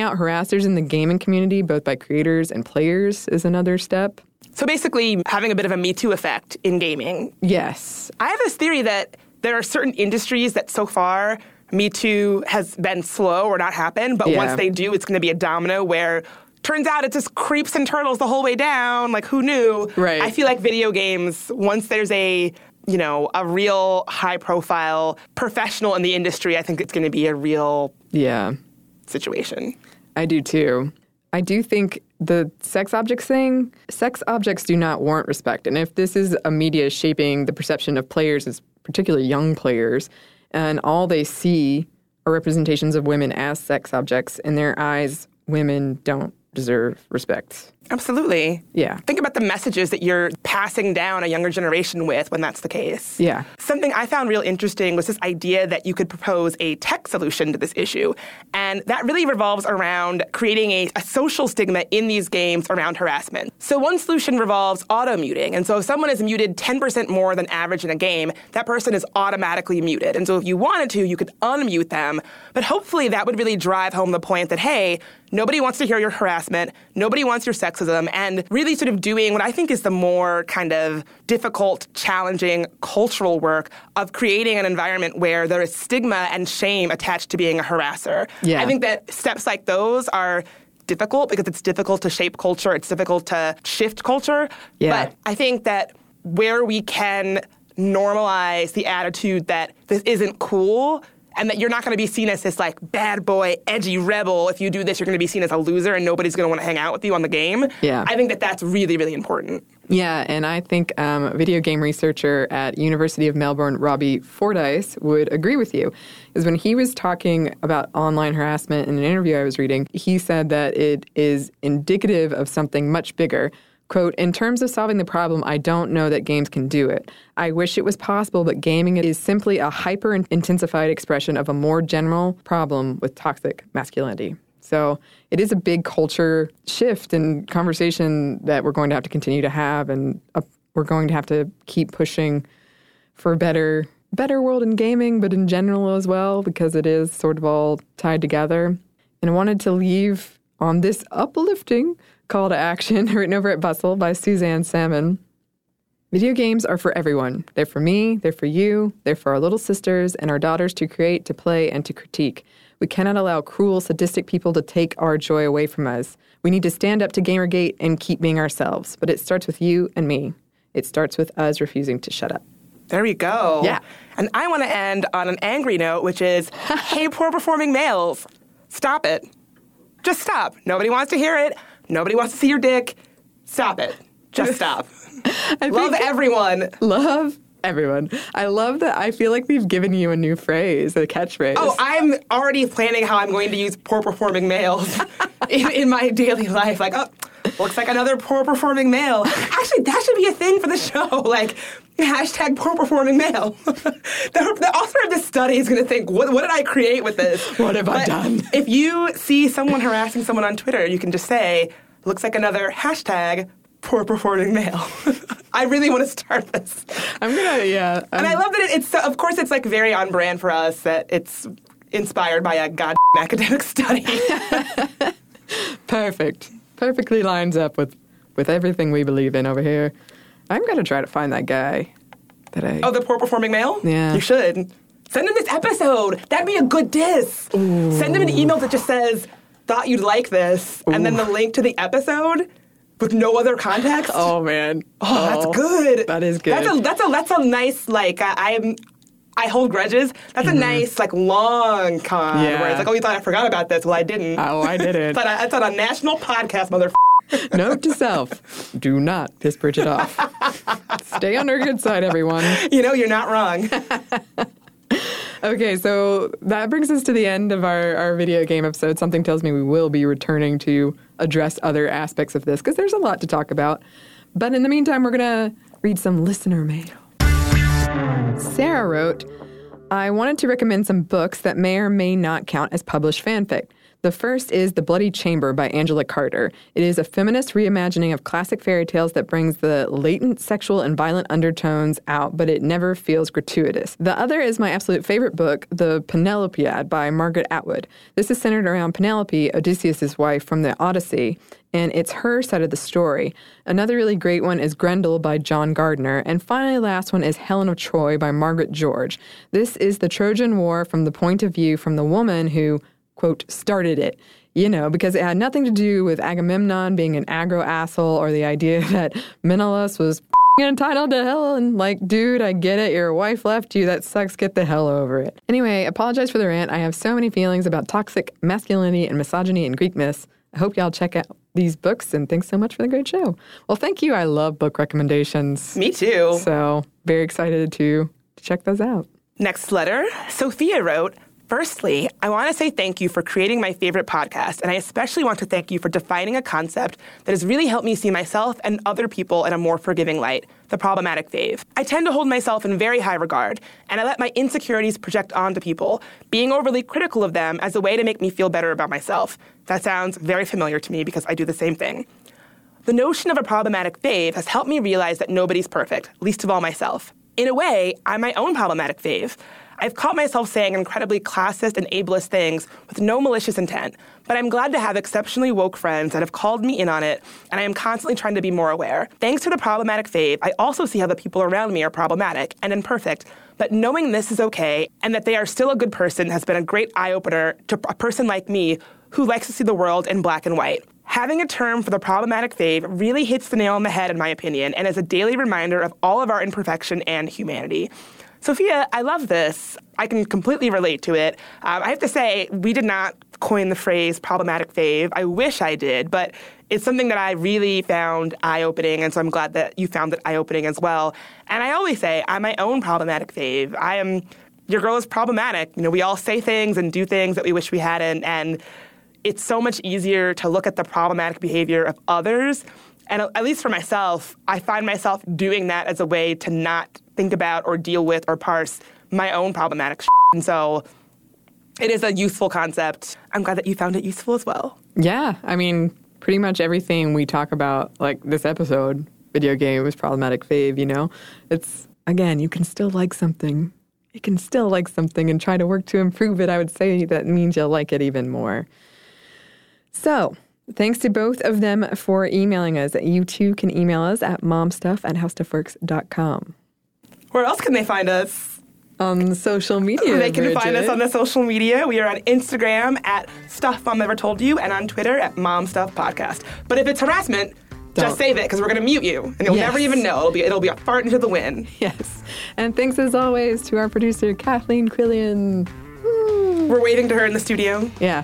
out harassers in the gaming community, both by creators and players, is another step. So basically having a bit of a Me Too effect in gaming. Yes. I have this theory that there are certain industries that so far Me Too has been slow or not happened, but once they do, it's going to be a domino where turns out it just creeps and turtles the whole way down. Like, who knew? Right. I feel like video games, once there's a real high-profile professional in the industry, I think it's going to be a real situation. I do, too. I do think the sex objects thing, sex objects do not warrant respect. And if this is a media shaping the perception of players, as particularly young players, and all they see are representations of women as sex objects, in their eyes, women don't deserve respect. Absolutely. Yeah. Think about the messages that you're passing down a younger generation with when that's the case. Yeah. Something I found real interesting was this idea that you could propose a tech solution to this issue. And that really revolves around creating a social stigma in these games around harassment. So one solution revolves auto-muting. And so if someone is muted 10% more than average in a game, that person is automatically muted. And so if you wanted to, you could unmute them. But hopefully that would really drive home the point that, hey, nobody wants to hear your harassment. Nobody wants your sexism. And really sort of doing what I think is the more kind of difficult, challenging cultural work of creating an environment where there is stigma and shame attached to being a harasser. Yeah. I think that steps like those are difficult because it's difficult to shape culture. It's difficult to shift culture. Yeah. But I think that where we can normalize the attitude that this isn't cool and that you're not going to be seen as this, like, bad boy, edgy rebel. If you do this, you're going to be seen as a loser, and nobody's going to want to hang out with you on the game. Yeah. I think that that's really, really important. Yeah, and I think video game researcher at University of Melbourne, Robbie Fordyce, would agree with you. Because when he was talking about online harassment in an interview I was reading, he said that it is indicative of something much bigger. Quote, in terms of solving the problem, I don't know that games can do it. I wish it was possible, but gaming is simply a hyper-intensified expression of a more general problem with toxic masculinity. So it is a big culture shift and conversation that we're going to have to continue to have, and we're going to have to keep pushing for a better world in gaming, but in general as well, because it is sort of all tied together. And I wanted to leave on this uplifting call to action written over at Bustle by Suzanne Salmon. Video games are for everyone. They're for me, they're for you, they're for our little sisters and our daughters to create, to play, and to critique. We cannot allow cruel, sadistic people to take our joy away from us. We need to stand up to Gamergate and keep being ourselves. But it starts with you and me. It starts with us refusing to shut up. There we go. Yeah. And I want to end on an angry note, which is, hey, poor performing males, stop it. Just stop. Nobody wants to hear it. Nobody wants to see your dick. Stop it. Just stop. Love everyone. Love everyone. I love that. I feel like we've given you a new phrase, a catchphrase. Oh, I'm already planning how I'm going to use poor performing males in my daily life. Like, oh, looks like another poor performing male. Actually, that should be a thing for the show. Like, hashtag poor performing male. The author of this study is going to think, what did I create with this? What have I done? If you see someone harassing someone on Twitter, you can just say, looks like another hashtag poor performing male. I really want to start this. I'm going to, yeah. And I love that it's, so, of course, it's like very on brand for us that it's inspired by a goddamn academic study. Perfect. Perfectly lines up with everything we believe in over here. I'm going to try to find that guy. Oh, the poor performing male? Yeah. You should. Send him this episode. That'd be a good diss. Ooh. Send him an email that just says, thought you'd like this, Ooh. And then the link to the episode with no other context. Oh, man. Oh, that's good. That is good. That's a nice, like, I hold grudges. That's a nice, like, long con where it's like, oh, you thought I forgot about this. Well, I didn't. Oh, I didn't. It's on a national podcast, motherfucker. Note to self, do not piss Bridget off. Stay on her good side, everyone. You know, you're not wrong. Okay, so that brings us to the end of our video game episode. Something tells me we will be returning to address other aspects of this, because there's a lot to talk about. But in the meantime, we're going to read some listener mail. Sarah wrote, I wanted to recommend some books that may or may not count as published fanfic. The first is The Bloody Chamber by Angela Carter. It is a feminist reimagining of classic fairy tales that brings the latent sexual and violent undertones out, but it never feels gratuitous. The other is my absolute favorite book, The Penelopead by Margaret Atwood. This is centered around Penelope, Odysseus's wife from the Odyssey, and it's her side of the story. Another really great one is Grendel by John Gardner. And finally, last one is Helen of Troy by Margaret George. This is the Trojan War from the point of view from the woman who, quote, started it, you know, because it had nothing to do with Agamemnon being an aggro-asshole or the idea that Menelaus was entitled to hell and like, dude, I get it. Your wife left you. That sucks. Get the hell over it. Anyway, apologize for the rant. I have so many feelings about toxic masculinity and misogyny and Greek myths. I hope y'all check out these books, and thanks so much for the great show. Well, thank you. I love book recommendations. Me too. So very excited to check those out. Next letter, Sophia wrote, Firstly, I want to say thank you for creating my favorite podcast, and I especially want to thank you for defining a concept that has really helped me see myself and other people in a more forgiving light, the problematic fave. I tend to hold myself in very high regard, and I let my insecurities project onto people, being overly critical of them as a way to make me feel better about myself. That sounds very familiar to me because I do the same thing. The notion of a problematic fave has helped me realize that nobody's perfect, least of all myself. In a way, I'm my own problematic fave. I've caught myself saying incredibly classist and ableist things with no malicious intent, but I'm glad to have exceptionally woke friends that have called me in on it, and I am constantly trying to be more aware. Thanks to the problematic fave, I also see how the people around me are problematic and imperfect, but knowing this is okay and that they are still a good person has been a great eye-opener to a person like me who likes to see the world in black and white. Having a term for the problematic fave really hits the nail on the head, in my opinion, and is a daily reminder of all of our imperfection and humanity. Sophia, I love this. I can completely relate to it. I have to say, we did not coin the phrase problematic fave. I wish I did, but it's something that I really found eye-opening, and so I'm glad that you found it eye-opening as well. And I always say, I'm my own problematic fave. I am, your girl is problematic. You know, we all say things and do things that we wish we hadn't, and it's so much easier to look at the problematic behavior of others. And at least for myself, I find myself doing that as a way to not think about or deal with or parse my own problematic shit. And so it is a useful concept. I'm glad that you found it useful as well. Yeah. I mean, pretty much everything we talk about, like this episode, video game was problematic fave, you know? It's, again, you can still like something. You can still like something and try to work to improve it. I would say that means you'll like it even more. So, thanks to both of them for emailing us. You too can email us at momstuff@howstuffworks.com. Where else can they find us? On social media, They can Bridget. Find us on the social media. We are on Instagram at Stuff Mom Never Told You and on Twitter at MomStuffPodcast. But if it's harassment, just save it because we're going to mute you. And you'll never even know. It'll be a fart into the wind. Yes. And thanks as always to our producer, Kathleen Quillian. Woo. We're waving to her in the studio. Yeah.